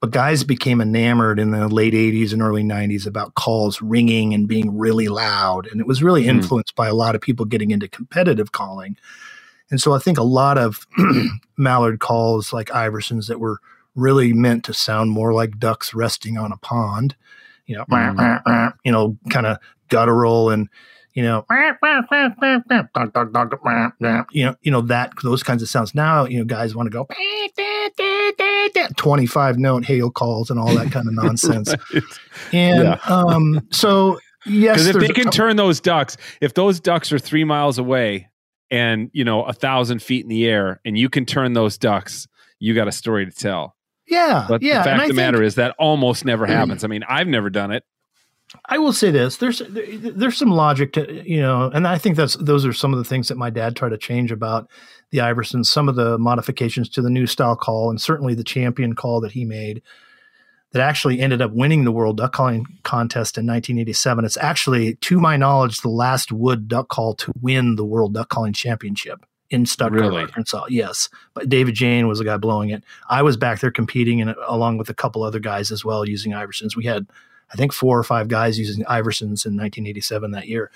But guys became enamored in the late eighties and early nineties about calls ringing and being really loud, and it was really mm. influenced by a lot of people getting into competitive calling. And so I think a lot of mallard calls like Iverson's that were really meant to sound more like ducks resting on a pond, you know, mm. you know, kind of guttural and You know, you know, you know that those kinds of sounds. Now, you know, guys want to go twenty-five note hail calls and all that kind of nonsense. Right. And yeah. um, so, yes, because if they can turn those ducks, if those ducks are three miles away and, you know, a thousand feet in the air, and you can turn those ducks, you got a story to tell. Yeah, but yeah. The fact of the matter is that almost never happens. I mean, I've never done it. I will say this, there's, there's some logic to, you know, and I think that's, those are some of the things that my dad tried to change about the Iverson, some of the modifications to the new style call, and certainly the champion call that he made that actually ended up winning the World Duck Calling Contest in nineteen eighty-seven. It's actually, to my knowledge, the last wood duck call to win the World Duck Calling Championship in Stuttgart, Arkansas. Really? Yes. But David Jane was the guy blowing it. I was back there competing, and along with a couple other guys as well, using Iversons. We had, I think, four or five guys using Iversons in nineteen eighty-seven that year.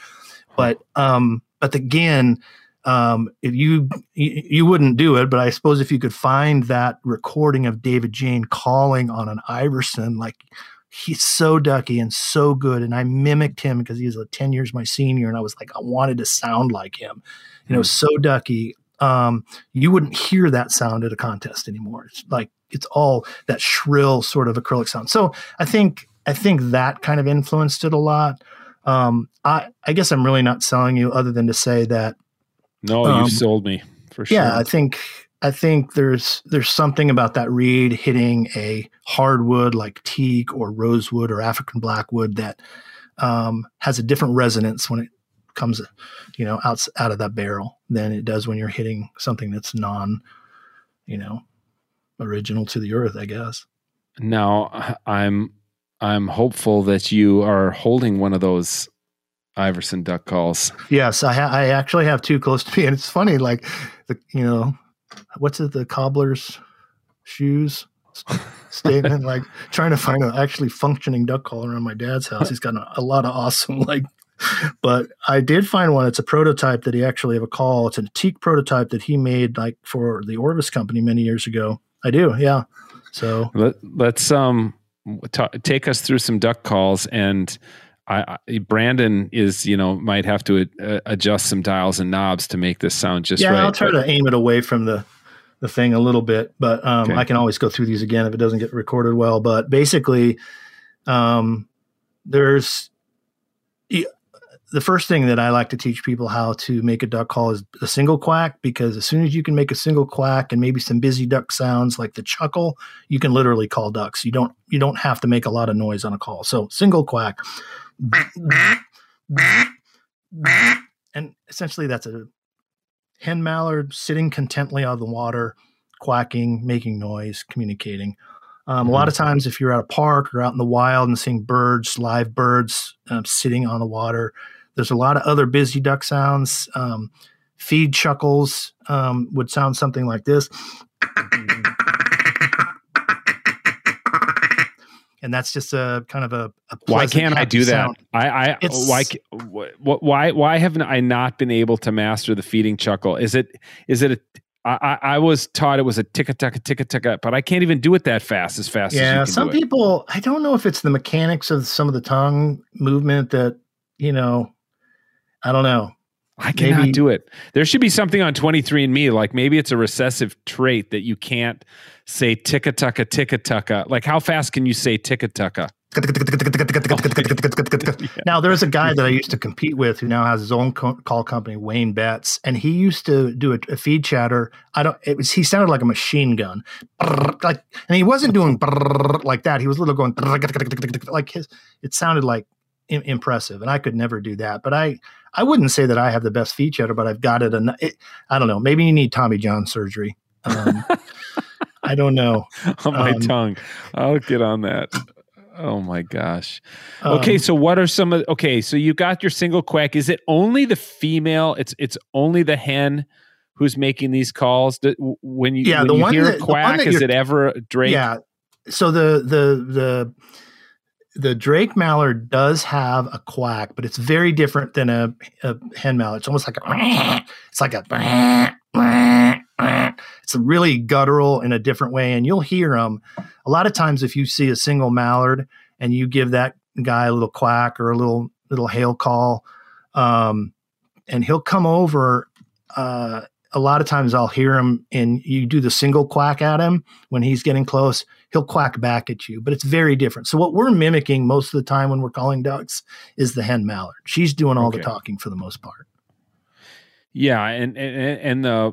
But, um, but again, um, if you, you, you wouldn't do it, but I suppose if you could find that recording of David Jane calling on an Iverson, like, he's so ducky and so good. And I mimicked him because he was like ten years my senior. And I was like, I wanted to sound like him, you know, so ducky. Um, you wouldn't hear that sound at a contest anymore. It's like, it's all that shrill sort of acrylic sound. So I think, I think that kind of influenced it a lot. Um, I, I guess I'm really not selling you, other than to say that. No, um, you sold me for sure. Yeah, I think I think there's there's something about that reed hitting a hardwood like teak or rosewood or African blackwood that um, has a different resonance when it comes, you know, out out of that barrel than it does when you're hitting something that's non, you know, original to the earth, I guess. Now I'm. I'm hopeful that you are holding one of those Iverson duck calls. Yes, I, ha- I actually have two close to me, and it's funny. Like, the, you know, what's it? The cobbler's shoes statement. Like, trying to find an actually functioning duck call around my dad's house. He's got a, a lot of awesome. Like, but I did find one. It's a prototype that he actually have a call. It's an antique prototype that he made, like, for the Orvis company many years ago. I do, yeah. So Let, let's um. Ta- take us through some duck calls, and I, I, Brandon is, you know, might have to a, a, adjust some dials and knobs to make this sound just yeah, right. Yeah, I'll try but, to aim it away from the, the thing a little bit, but um, okay. I can always go through these again if it doesn't get recorded well. But basically, um, there's the first thing that I like to teach people how to make a duck call is a single quack, because as soon as you can make a single quack and maybe some busy duck sounds like the chuckle, you can literally call ducks. You don't, you don't have to make a lot of noise on a call. So single quack, and essentially that's a hen mallard sitting contently on the water, quacking, making noise, communicating. Um, a lot of times if you're at a park or out in the wild and seeing birds, live birds uh, sitting on the water, there's a lot of other busy duck sounds. Um, feed chuckles um, would sound something like this. And that's just a kind of a, a why can't I do sound. that? I, I why why why haven't I not been able to master the feeding chuckle? Is it is it a I, I was taught it was a ticka ticka ticka ticka, but I can't even do it that fast. As fast, yeah. As you can some do it. People, I don't know if it's the mechanics of some of the tongue movement that you know. I don't know. I cannot maybe. do it. There should be something on twenty-three and me, like maybe it's a recessive trait that you can't say ticka ticka ticka ticka. Like how fast can you say ticka ticka? Now there's a guy that I used to compete with who now has his own co- call company, Wayne Betts, and he used to do a, a feed chatter. I don't. It was he sounded like a machine gun, like, and he wasn't doing like that. He was a little going like his. It sounded like im- impressive, and I could never do that. But I, I wouldn't say that I have the best feed chatter, but I've got it. En- it I don't know. Maybe you need Tommy John surgery. Um, I don't know. On my um, tongue, I'll get on that. Oh my gosh. Okay. Um, so what are some of, okay. So you got your single quack. Is it only the female? It's, it's only the hen who's making these calls that when you, yeah, when the you one hear that, quack, the one is it ever Drake? Yeah. So the, the, the, the Drake mallard does have a quack, but it's very different than a, a hen mallard. It's almost like a, it's like a, it's really guttural in a different way, and you'll hear them. A lot of times if you see a single mallard and you give that guy a little quack or a little little hail call, um, and he'll come over, uh, a lot of times I'll hear him and you do the single quack at him when he's getting close, he'll quack back at you, but it's very different. So what we're mimicking most of the time when we're calling ducks is the hen mallard. She's doing all okay. the talking for the most part. Yeah, and and, and the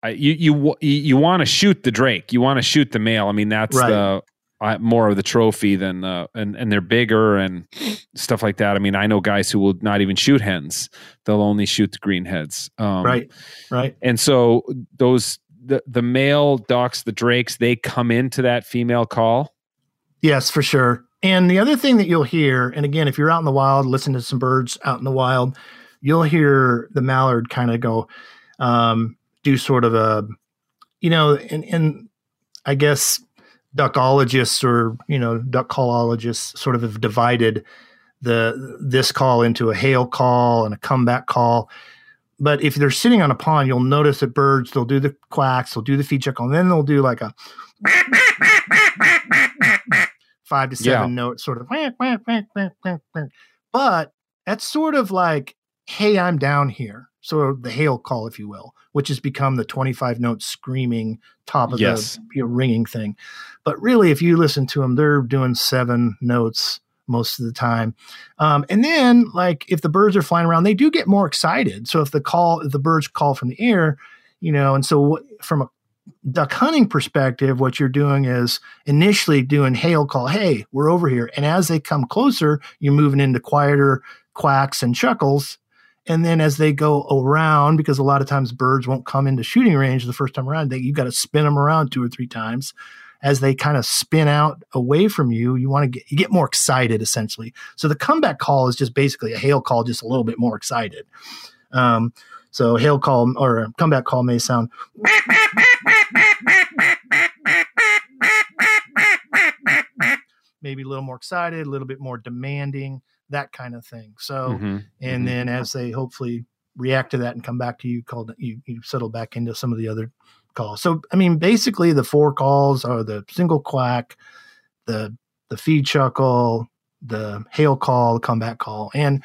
I, you you you want to shoot the Drake. You want to shoot the male. I mean, that's right. the uh, more of the trophy than the and and they're bigger and stuff like that. I mean, I know guys who will not even shoot hens. They'll only shoot the greenheads. Um, right, right. And so those the the male ducks, the Drakes, they come into that female call. Yes, for sure. And the other thing that you'll hear, and again, if you're out in the wild, listen to some birds out in the wild, you'll hear the mallard kind of go. Um, do sort of a, you know, and, and I guess duckologists or, you know, duck callologists sort of have divided the, this call into a hail call and a comeback call. But if they're sitting on a pond, you'll notice that birds, they'll do the quacks, they'll do the feed chuckle, and then they'll do like a five to seven yeah. note sort of, but that's sort of like, hey, I'm down here. So the hail call, if you will, which has become the twenty-five note screaming top of yes. the you know, ringing thing. But really, if you listen to them, they're doing seven notes most of the time. Um, and then, like, if the birds are flying around, they do get more excited. So if the call, if the birds call from the air, you know, and so what, from a duck hunting perspective, what you're doing is initially doing hail call, hey, we're over here. And as they come closer, you're moving into quieter quacks and chuckles. And then as they go around, because a lot of times birds won't come into shooting range the first time around, they, you've got to spin them around two or three times. As they kind of spin out away from you, you want to get, you get more excited, essentially. So the comeback call is just basically a hail call, just a little bit more excited. Um, so hail call or a comeback call may sound. Maybe a little more excited, a little bit more demanding. That kind of thing. So, mm-hmm. and mm-hmm. then as they hopefully react to that and come back to you, called you, you settle back into some of the other calls. So, I mean, basically the four calls are the single quack, the, the feed chuckle, the hail call, the comeback call. And,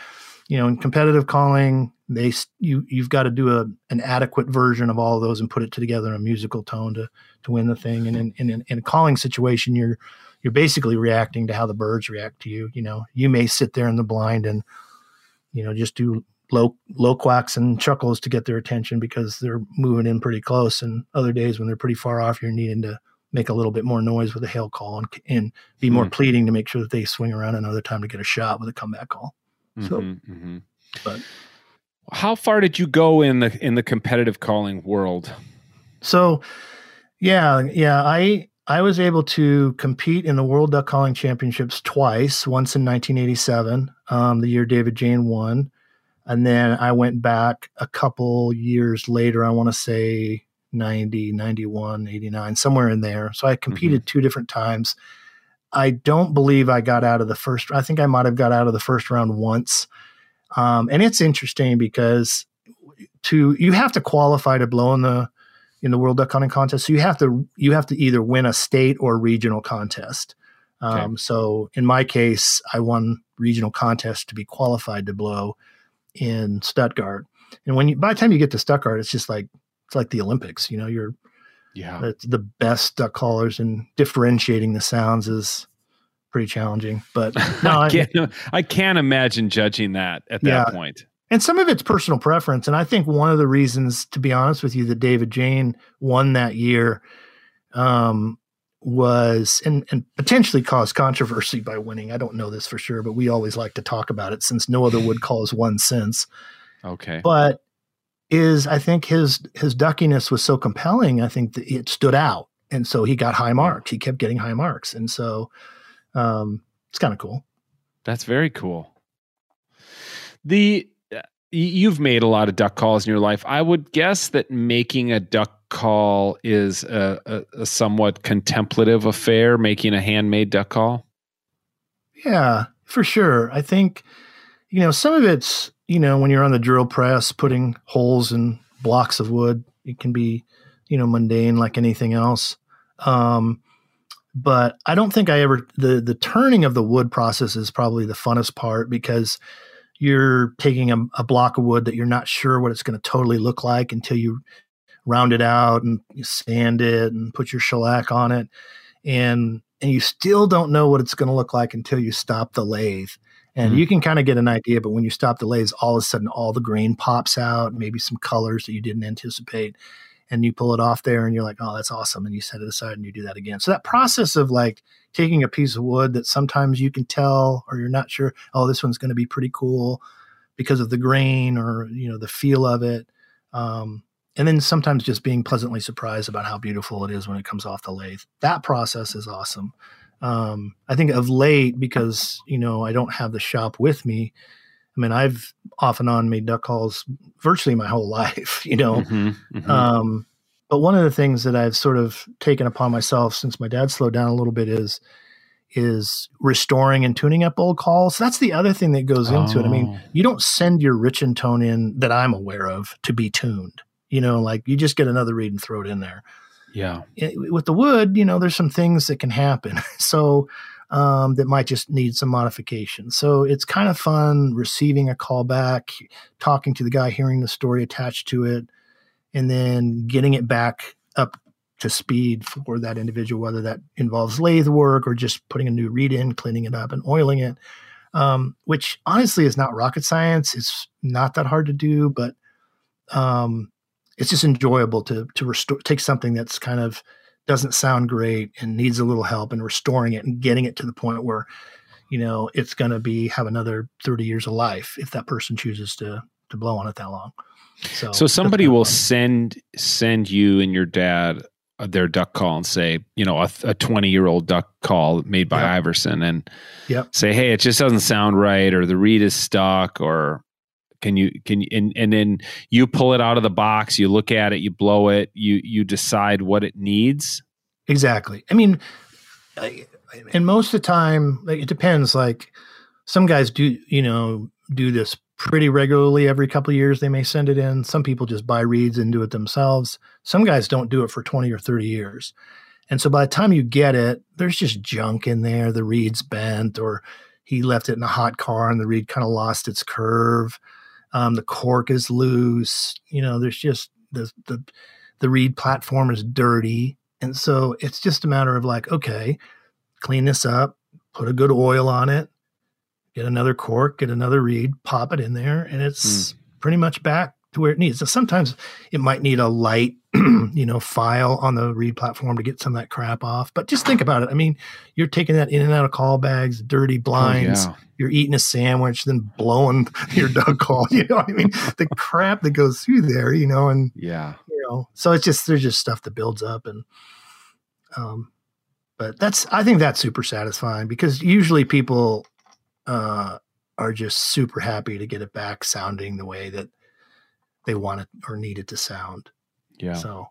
you know, in competitive calling, they, you, you've got to do a, an adequate version of all of those and put it together in a musical tone to, to win the thing. And in, in, in a calling situation, you're, You're basically reacting to how the birds react to you. You know, you may sit there in the blind and you know, just do low, low quacks and chuckles to get their attention because they're moving in pretty close. And other days when they're pretty far off, you're needing to make a little bit more noise with a hail call and, and be more mm-hmm. pleading to make sure that they swing around another time to get a shot with a comeback call. So, mm-hmm, mm-hmm. But how far did you go in the, in the competitive calling world? So yeah, yeah, I, I was able to compete in the World Duck Calling Championships twice, once in nineteen eighty-seven, um, the year David Jane won. And then I went back a couple years later, I want to say ninety, ninety-one, eighty-nine, somewhere in there. So I competed mm-hmm. two different times. I don't believe I got out of the first. I think I might have got out of the first round once. Um, and it's interesting because to you have to qualify to blow in the in the World Duck Calling contest. So you have to you have to either win a state or regional contest. Um, okay. So in my case, I won regional contest to be qualified to blow in Stuttgart. And when you by the time you get to Stuttgart, it's just like it's like the Olympics. You know, you're yeah. The, the best duck callers, and differentiating the sounds is pretty challenging. But no, I, can't, I can't imagine judging that at yeah. that point. And some of it's personal preference. And I think one of the reasons, to be honest with you, that David Jane won that year um, was, and, and potentially caused controversy by winning. I don't know this for sure, but we always like to talk about it since no other wood call has won since. Okay. But is I think his his duckiness was so compelling, I think that it stood out. And so he got high marks. He kept getting high marks. And so um, it's kind of cool. That's very cool. The You've made a lot of duck calls in your life. I would guess that making a duck call is a, a, a somewhat contemplative affair, making a handmade duck call. Yeah, for sure. I think, you know, some of it's, you know, when you're on the drill press, putting holes in blocks of wood, it can be, you know, mundane like anything else. Um, but I don't think I ever, the, the turning of the wood process is probably the funnest part because you're taking a, a block of wood that you're not sure what it's going to totally look like until you round it out and you sand it and put your shellac on it. And, and you still don't know what it's going to look like until you stop the lathe. And mm-hmm. you can kind of get an idea, but when you stop the lathe, all of a sudden all the grain pops out, maybe some colors that you didn't anticipate. And you pull it off there and you're like, oh, that's awesome. And you set it aside and you do that again. So that process of like taking a piece of wood that sometimes you can tell, or you're not sure, oh, this one's going to be pretty cool because of the grain or, you know, the feel of it. Um, and then sometimes just being pleasantly surprised about how beautiful it is when it comes off the lathe. That process is awesome. Um, I think of late because, you know, I don't have the shop with me. I mean, I've off and on made duck calls virtually my whole life, you know. Mm-hmm, mm-hmm. Um, but one of the things that I've sort of taken upon myself since my dad slowed down a little bit is is restoring and tuning up old calls. That's the other thing that goes into oh. it. I mean, you don't send your rich and tone in that I'm aware of to be tuned. You know, like you just get another reed and throw it in there. Yeah. It, with the wood, you know, there's some things that can happen. So Um, that might just need some modification. So it's kind of fun receiving a call back, talking to the guy, hearing the story attached to it, and then getting it back up to speed for that individual, whether that involves lathe work or just putting a new reed in, cleaning it up and oiling it, um, which honestly is not rocket science. It's not that hard to do, but um, it's just enjoyable to to restore, take something that's kind of doesn't sound great and needs a little help, and restoring it and getting it to the point where, you know, it's going to be, have another thirty years of life if that person chooses to, to blow on it that long. So, so somebody will send, send you and your dad their duck call and say, you know, a, a twenty year old duck call made by yep. Iverson, and yep. say, hey, it just doesn't sound right. Or the reed is stuck, or can you, can you, and, and then you pull it out of the box, you look at it, you blow it, you, you decide what it needs. Exactly. I mean, I, and most of the time, like, it depends. Like some guys do, you know, do this pretty regularly. Every couple of years, they may send it in. Some people just buy reeds and do it themselves. Some guys don't do it for twenty or thirty years. And so by the time you get it, there's just junk in there. The reed's bent, or he left it in a hot car and the reed kind of lost its curve. Um, the cork is loose, you know, there's just the, the, the reed platform is dirty. And so it's just a matter of like, okay, clean this up, put a good oil on it, get another cork, get another reed, pop it in there, and it's mm. pretty much back to where it needs. So sometimes it might need a light, you know, file on the reed platform to get some of that crap off. But just think about it. I mean, you're taking that in and out of call bags, dirty blinds. Oh, yeah. You're eating a sandwich, then blowing your duck call. You know what I mean? The crap that goes through there, you know, and yeah, you know, so it's just, there's just stuff that builds up. And, um, but that's, I think that's super satisfying, because usually people, uh, are just super happy to get it back sounding the way that they want it or need it to sound. Yeah. So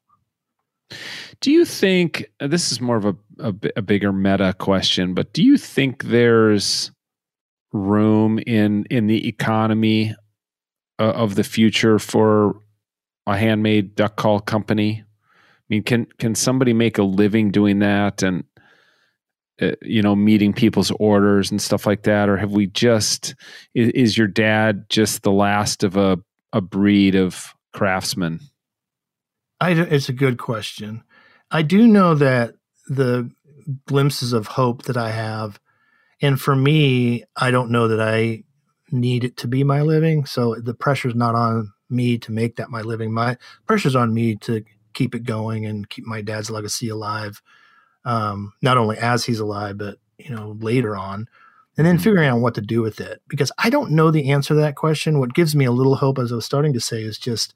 do you think, this is more of a, a, a bigger meta question, but do you think there's room in, in the economy uh, of the future for a handmade duck call company? I mean, can, can somebody make a living doing that and, uh, you know, meeting people's orders and stuff like that? Or have we just, is, is your dad just the last of a, a breed of craftsmen? I, it's a good question. I do know that the glimpses of hope that I have, and for me, I don't know that I need it to be my living. So the pressure's not on me to make that my living. My pressure's on me to keep it going and keep my dad's legacy alive. Um, not only as he's alive, but, you know, later on. And then figuring out what to do with it, because I don't know the answer to that question. What gives me a little hope, as I was starting to say, is just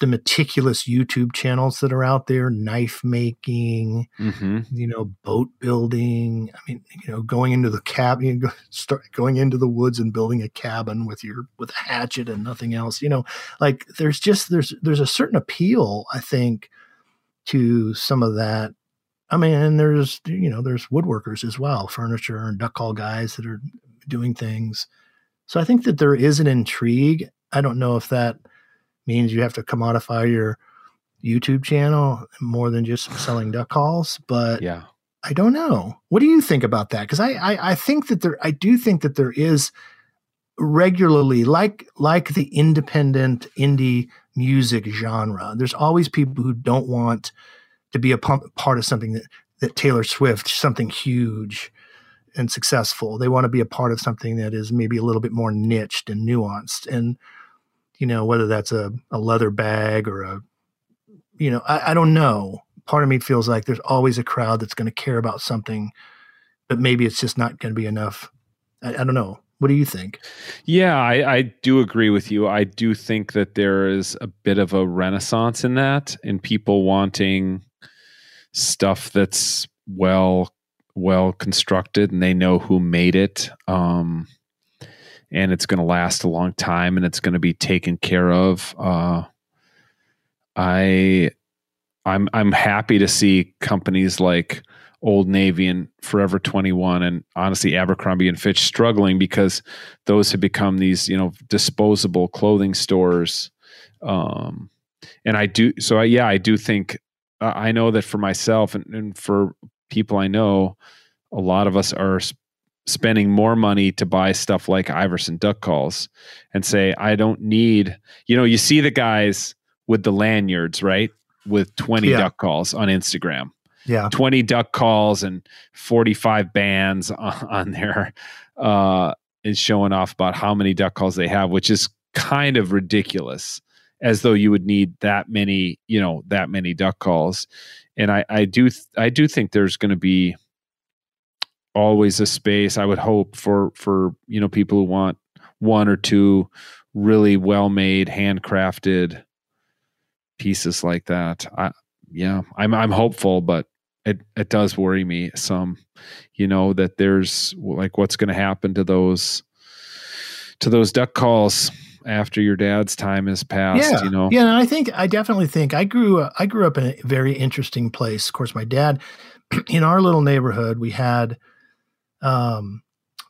the meticulous YouTube channels that are out there, knife making, mm-hmm. you know, boat building. I mean, you know, going into the cabin, go, start going into the woods and building a cabin with your, with a hatchet and nothing else, you know, like there's just, there's, there's a certain appeal, I think, to some of that. I mean, and there's, you know, there's woodworkers as well, furniture and duck call guys that are doing things. So I think that there is an intrigue. I don't know if that means you have to commodify your YouTube channel more than just selling duck calls, but yeah, I don't know. What do you think about that? Because I, I, I think that there, I do think that there is regularly, like, like the independent indie music genre, there's always people who don't want to be a part of something that, that Taylor Swift, something huge and successful. They want to be a part of something that is maybe a little bit more niched and nuanced. And, you know, whether that's a, a leather bag or a, you know, I, I don't know. Part of me feels like there's always a crowd that's going to care about something, but maybe it's just not going to be enough. I, I don't know. What do you think? Yeah, I, I do agree with you. I do think that there is a bit of a renaissance in that, in people wanting stuff that's well well constructed and they know who made it, um and it's going to last a long time and it's going to be taken care of. uh i i'm i'm happy to see companies like Old Navy and Forever twenty-one and honestly Abercrombie and Fitch struggling, because those have become these, you know, disposable clothing stores. um and i do so I, yeah i do think I know that for myself and, and for people I know, a lot of us are sp- spending more money to buy stuff like Iverson Duck Calls and say, I don't need, you know, you see the guys with the lanyards, right? With twenty yeah. duck calls on Instagram. Yeah. twenty duck calls and forty-five bands on, on there, uh, and showing off about how many duck calls they have, which is kind of ridiculous. As though you would need that many, you know, that many duck calls. And I, I do, th- I do think there's going to be always a space, I would hope, for, for, you know, people who want one or two really well-made, handcrafted pieces like that. I, yeah, I'm, I'm hopeful, but it, it does worry me some, you know, that there's like, what's going to happen to those, to those duck calls after your dad's time has passed, yeah. you know? Yeah. And I think, I definitely think I grew, uh, I grew up in a very interesting place. Of course, my dad, in our little neighborhood, we had, um,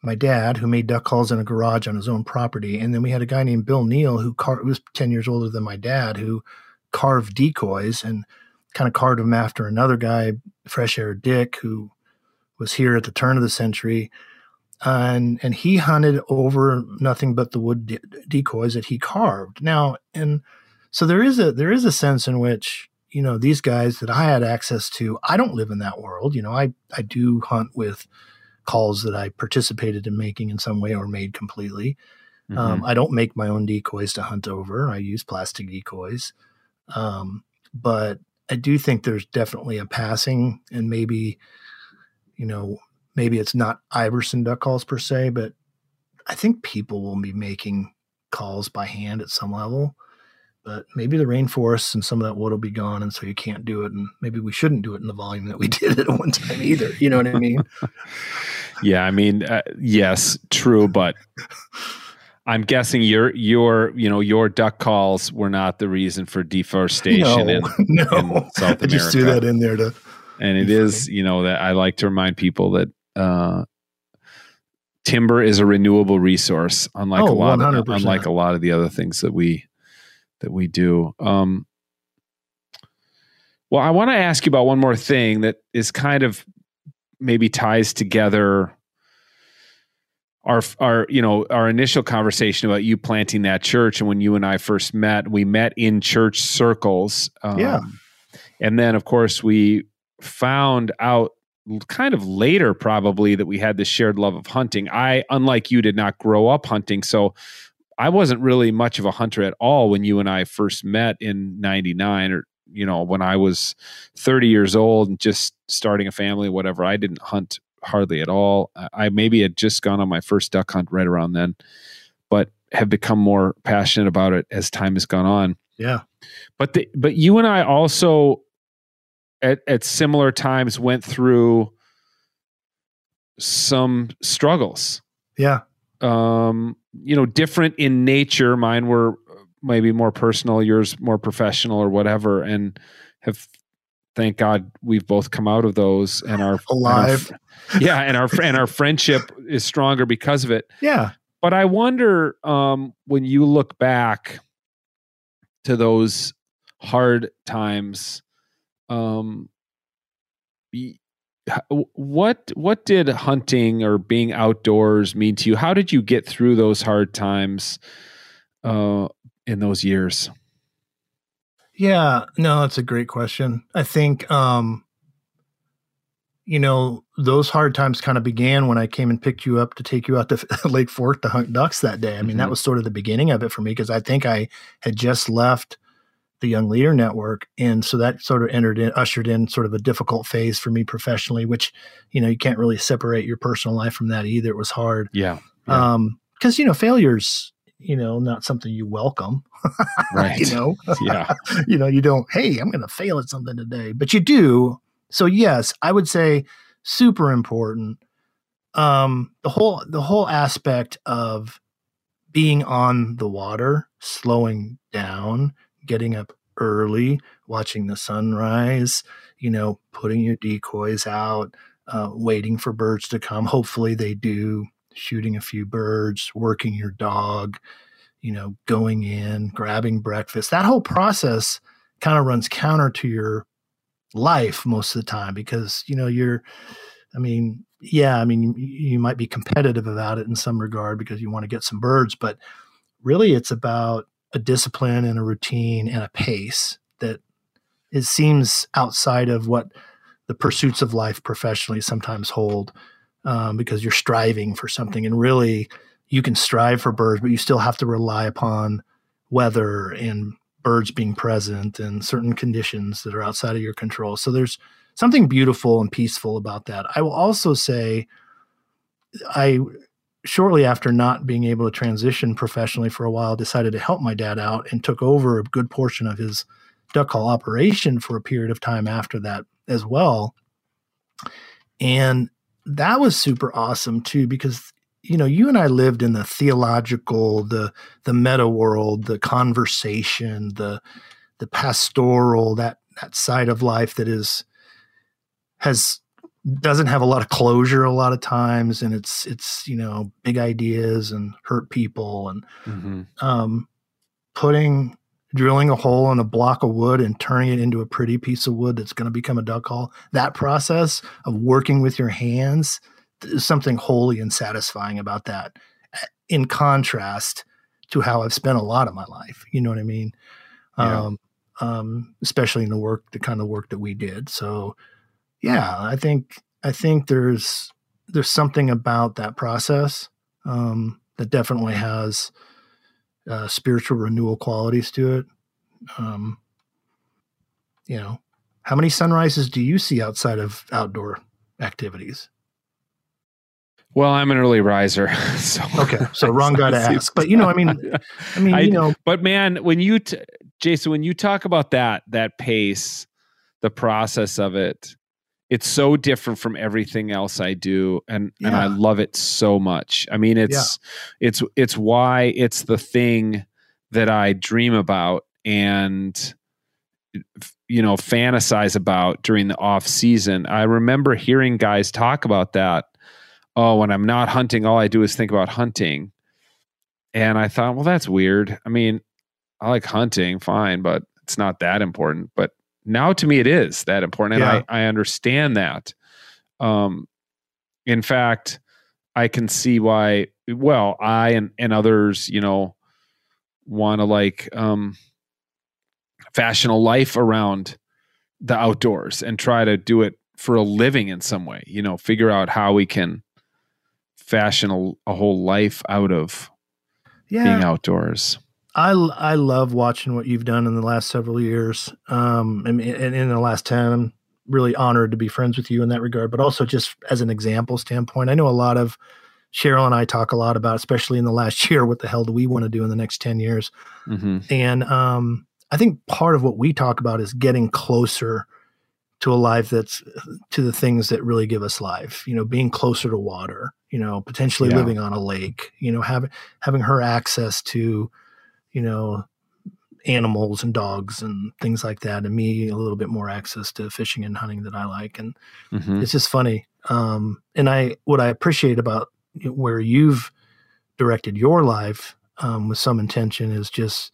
my dad who made duck calls in a garage on his own property. And then we had a guy named Bill Neal who car- was ten years older than my dad, who carved decoys and kind of carved them after another guy, Fresh Air Dick, who was here at the turn of the century. And and he hunted over nothing but the wood de- decoys that he carved. Now, and so there is a there is a sense in which, you know, these guys that I had access to, I don't live in that world. You know, I, I do hunt with calls that I participated in making in some way or made completely. Mm-hmm. Um, I don't make my own decoys to hunt over. I use plastic decoys. Um, but I do think there's definitely a passing, and maybe, you know, maybe it's not Iverson duck calls per se, but I think people will be making calls by hand at some level. But maybe the rainforests and some of that wood will be gone, and so you can't do it. And maybe we shouldn't do it in the volume that we did at one time either. You know what I mean? Yeah, I mean, uh, yes, true. But I'm guessing your your you know your duck calls were not the reason for deforestation. No, in, no. In South America. I just threw that in there to. And it is, you know, that I like to remind people that uh, timber is a renewable resource, unlike oh, a lot one hundred percent. Of unlike a lot of the other things that we. that we do. Um, well, I want to ask you about one more thing that is kind of maybe ties together our, our, you know, our initial conversation about you planting that church. And when you and I first met, we met in church circles. Um, yeah. And then of course we found out kind of later probably that we had this shared love of hunting. I, unlike you, did not grow up hunting. So I wasn't really much of a hunter at all when you and I first met in ninety-nine, or, you know, when I was thirty years old and just starting a family, whatever. I didn't hunt hardly at all. I maybe had just gone on my first duck hunt right around then, but have become more passionate about it as time has gone on. Yeah. But, the, but you and I also at, at similar times went through some struggles. Yeah. Um, you know, different in nature. Mine were maybe more personal, yours more professional or whatever, and have, thank God, we've both come out of those and are alive. And our, yeah. And our, and our friendship is stronger because of it. Yeah. But I wonder, um, when you look back to those hard times, um, y- What what did hunting or being outdoors mean to you? How did you get through those hard times uh, in those years? Yeah, no, that's a great question. I think, um, you know, those hard times kind of began when I came and picked you up to take you out to Lake Fork to hunt ducks that day. I mean, mm-hmm. that was sort of the beginning of it for me, because I think I had just left the Young Leader Network. And so that sort of entered in, ushered in sort of a difficult phase for me professionally, which, you know, you can't really separate your personal life from that either. It was hard. Yeah. yeah. Um, cause you know, failure's, you know, not something you welcome, right. you know, yeah. you know, you don't, hey, I'm going to fail at something today, but you do. So yes, I would say super important. Um, the whole, the whole aspect of being on the water, slowing down, getting up early, watching the sunrise, you know, putting your decoys out, uh, waiting for birds to come. Hopefully they do, shooting a few birds, working your dog, you know, going in, grabbing breakfast. That whole process kind of runs counter to your life most of the time because, you know, you're, I mean, yeah, I mean, you might be competitive about it in some regard because you want to get some birds, but really it's about a discipline and a routine and a pace that it seems outside of what the pursuits of life professionally sometimes hold, um, because you're striving for something, and really you can strive for birds, but you still have to rely upon weather and birds being present and certain conditions that are outside of your control. So there's something beautiful and peaceful about that. I will also say I, shortly after not being able to transition professionally for a while, decided to help my dad out and took over a good portion of his duck call operation for a period of time after that as well. And that was super awesome too, because, you know, you and I lived in the theological, the, the meta world, the conversation, the, the pastoral, that, that side of life that is, has, doesn't have a lot of closure a lot of times. And it's, it's, you know, big ideas and hurt people and, mm-hmm. um, putting, drilling a hole in a block of wood and turning it into a pretty piece of wood that's going to become a duck call. That process of working with your hands is something holy and satisfying about that, in contrast to how I've spent a lot of my life. You know what I mean? Yeah. Um, um, especially in the work, the kind of work that we did. So, yeah, I think I think there's there's something about that process um, that definitely has uh, spiritual renewal qualities to it. Um, you know, how many sunrises do you see outside of outdoor activities? Well, I'm an early riser. So okay. So wrong guy to ask, but you know, I mean, I mean, I, you know, but man, when you, t- Jason, when you talk about that, that pace, the process of it, it's so different from everything else I do. And, yeah. and I love it so much. I mean, it's, yeah. it's, it's why it's the thing that I dream about and, you know, fantasize about during the off season. I remember hearing guys talk about that. Oh, when I'm not hunting, all I do is think about hunting. And I thought, well, that's weird. I mean, I like hunting, fine, but it's not that important. But now to me, it is that important. And yeah. I, I understand that. Um, in fact, I can see why, well, I and, and others, you know, want to like um, fashion a life around the outdoors and try to do it for a living in some way, you know, figure out how we can fashion a, a whole life out of yeah. being outdoors. I, I love watching what you've done in the last several years. Um, and, and in the last ten, I'm really honored to be friends with you in that regard, but also just as an example standpoint, I know a lot of Cheryl and I talk a lot about, especially in the last year, what the hell do we want to do in the next ten years? Mm-hmm. And, um, I think part of what we talk about is getting closer to a life that's to the things that really give us life, you know, being closer to water, you know, potentially yeah. living on a lake, you know, having, having her access to, you know, animals and dogs and things like that. And me a little bit more access to fishing and hunting that I like. And mm-hmm. it's just funny. Um, and I, what I appreciate about where you've directed your life um, with some intention is just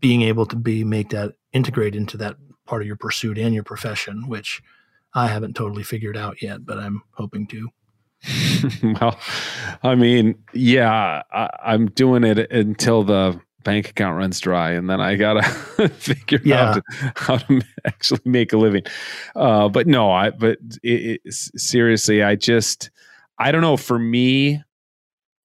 being able to be, make that integrate into that part of your pursuit and your profession, which I haven't totally figured out yet, but I'm hoping to. Well, I mean, yeah, I, I'm doing it until the bank account runs dry, and then I gotta figure yeah. out how to actually make a living. Uh, but no, I, but it, it, seriously, I just, I don't know. For me,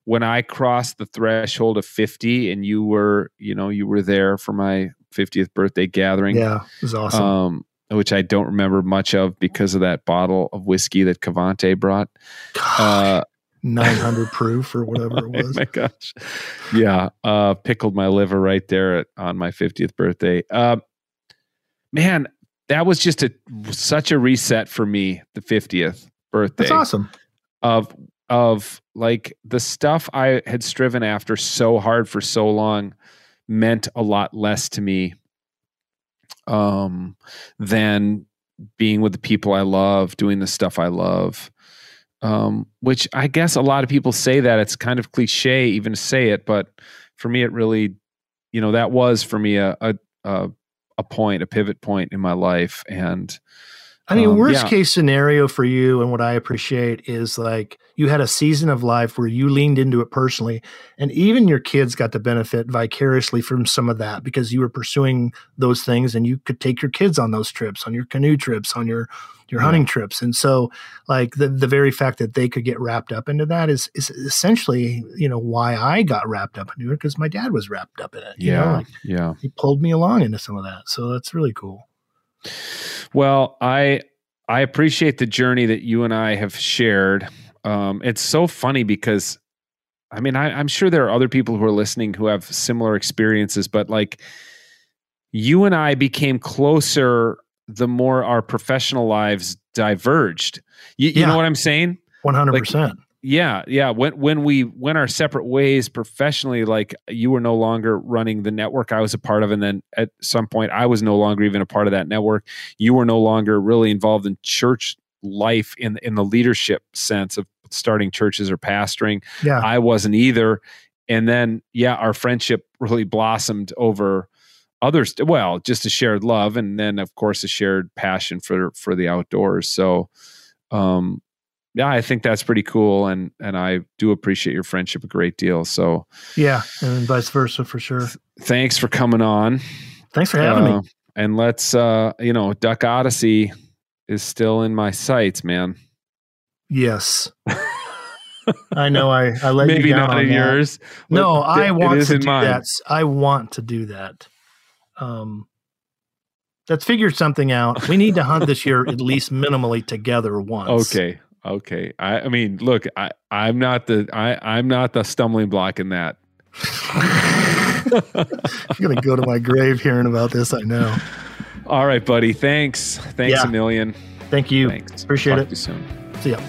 when I crossed the threshold of fifty and you were, you know, you were there for my fiftieth birthday gathering. Yeah, it was awesome. Um, which I don't remember much of because of that bottle of whiskey that Cavante brought. God, uh, nine hundred proof or whatever it was. Oh my gosh. Yeah. Uh, pickled my liver right there at, on my fiftieth birthday. Uh, man, that was just a such a reset for me, the fiftieth birthday. That's awesome. Of, of like the stuff I had striven after so hard for so long meant a lot less to me um, than being with the people I love, doing the stuff I love, um, which I guess a lot of people say that. It's kind of cliche even to say it, but for me, it really, you know, that was for me a a, a point, a pivot point in my life. And I mean, um, worst yeah. case scenario for you, and what I appreciate is like you had a season of life where you leaned into it personally, and even your kids got to benefit vicariously from some of that because you were pursuing those things, and you could take your kids on those trips, on your canoe trips, on your your yeah. hunting trips, and so like the the very fact that they could get wrapped up into that is is essentially, you know, why I got wrapped up into it, because my dad was wrapped up in it. You yeah, know? Like, yeah, he pulled me along into some of that, so that's really cool. Well, I I appreciate the journey that you and I have shared. Um, it's so funny because, I mean, I, I'm sure there are other people who are listening who have similar experiences, but like you and I became closer the more our professional lives diverged. You, yeah. you know what I'm saying? one hundred percent. Like, yeah, yeah. When when we went our separate ways professionally, like you were no longer running the network I was a part of, and then at some point I was no longer even a part of that network. You were no longer really involved in church life in in the leadership sense of starting churches or pastoring. Yeah, I wasn't either. And then yeah, our friendship really blossomed over others. Well, just a shared love, and then of course a shared passion for for the outdoors. So, um. Yeah, I think that's pretty cool, and and I do appreciate your friendship a great deal. So yeah, and vice versa for sure. Th- thanks for coming on. Thanks for having uh, me. And let's, uh, you know, Duck Odyssey is still in my sights, man. Yes. I know I, I let maybe you down. Maybe not in yours. No, I it, want it to do mine. that. I want to do that. Um, let's figure something out. We need to hunt this year at least minimally together once. Okay. Okay. I, I mean, look, I, I'm not the I, I'm not the stumbling block in that. I'm gonna go to my grave hearing about this, I know. All right, buddy. Thanks. Thanks yeah. a million. Thank you. Thanks. Appreciate Talk it. To you soon. See ya.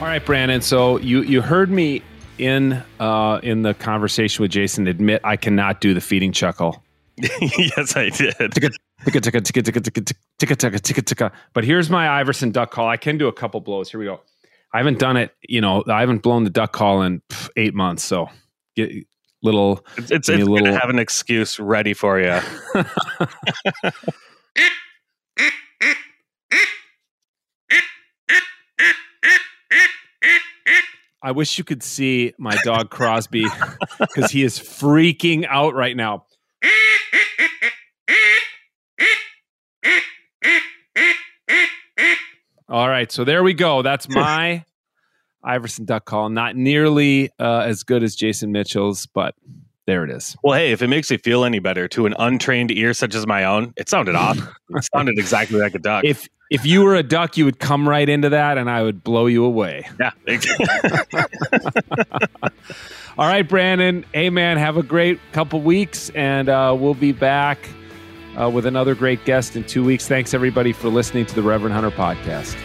All right, Brandon. So you you heard me in uh, in the conversation with Jason admit I cannot do the feeding chuckle. Yes, I did. But here's my Iverson duck call. I can do a couple blows. Here we go. I haven't done it. You know, I haven't blown the duck call in pff, eight months. So get little. It's, it's, it's going to have an excuse ready for you. I wish you could see my dog Crosby because he is freaking out right now. All right, so there we go. That's my Iverson duck call. Not nearly uh, as good as Jason Mitchell's, but there it is. Well, hey, if it makes you feel any better, to an untrained ear such as my own, it sounded off. It sounded exactly like a duck. If if you were a duck, you would come right into that, and I would blow you away. Yeah. All right, Brandon. Hey, man, have a great couple weeks, and uh, we'll be back uh, with another great guest in two weeks. Thanks, everybody, for listening to the Reverend Hunter Podcast.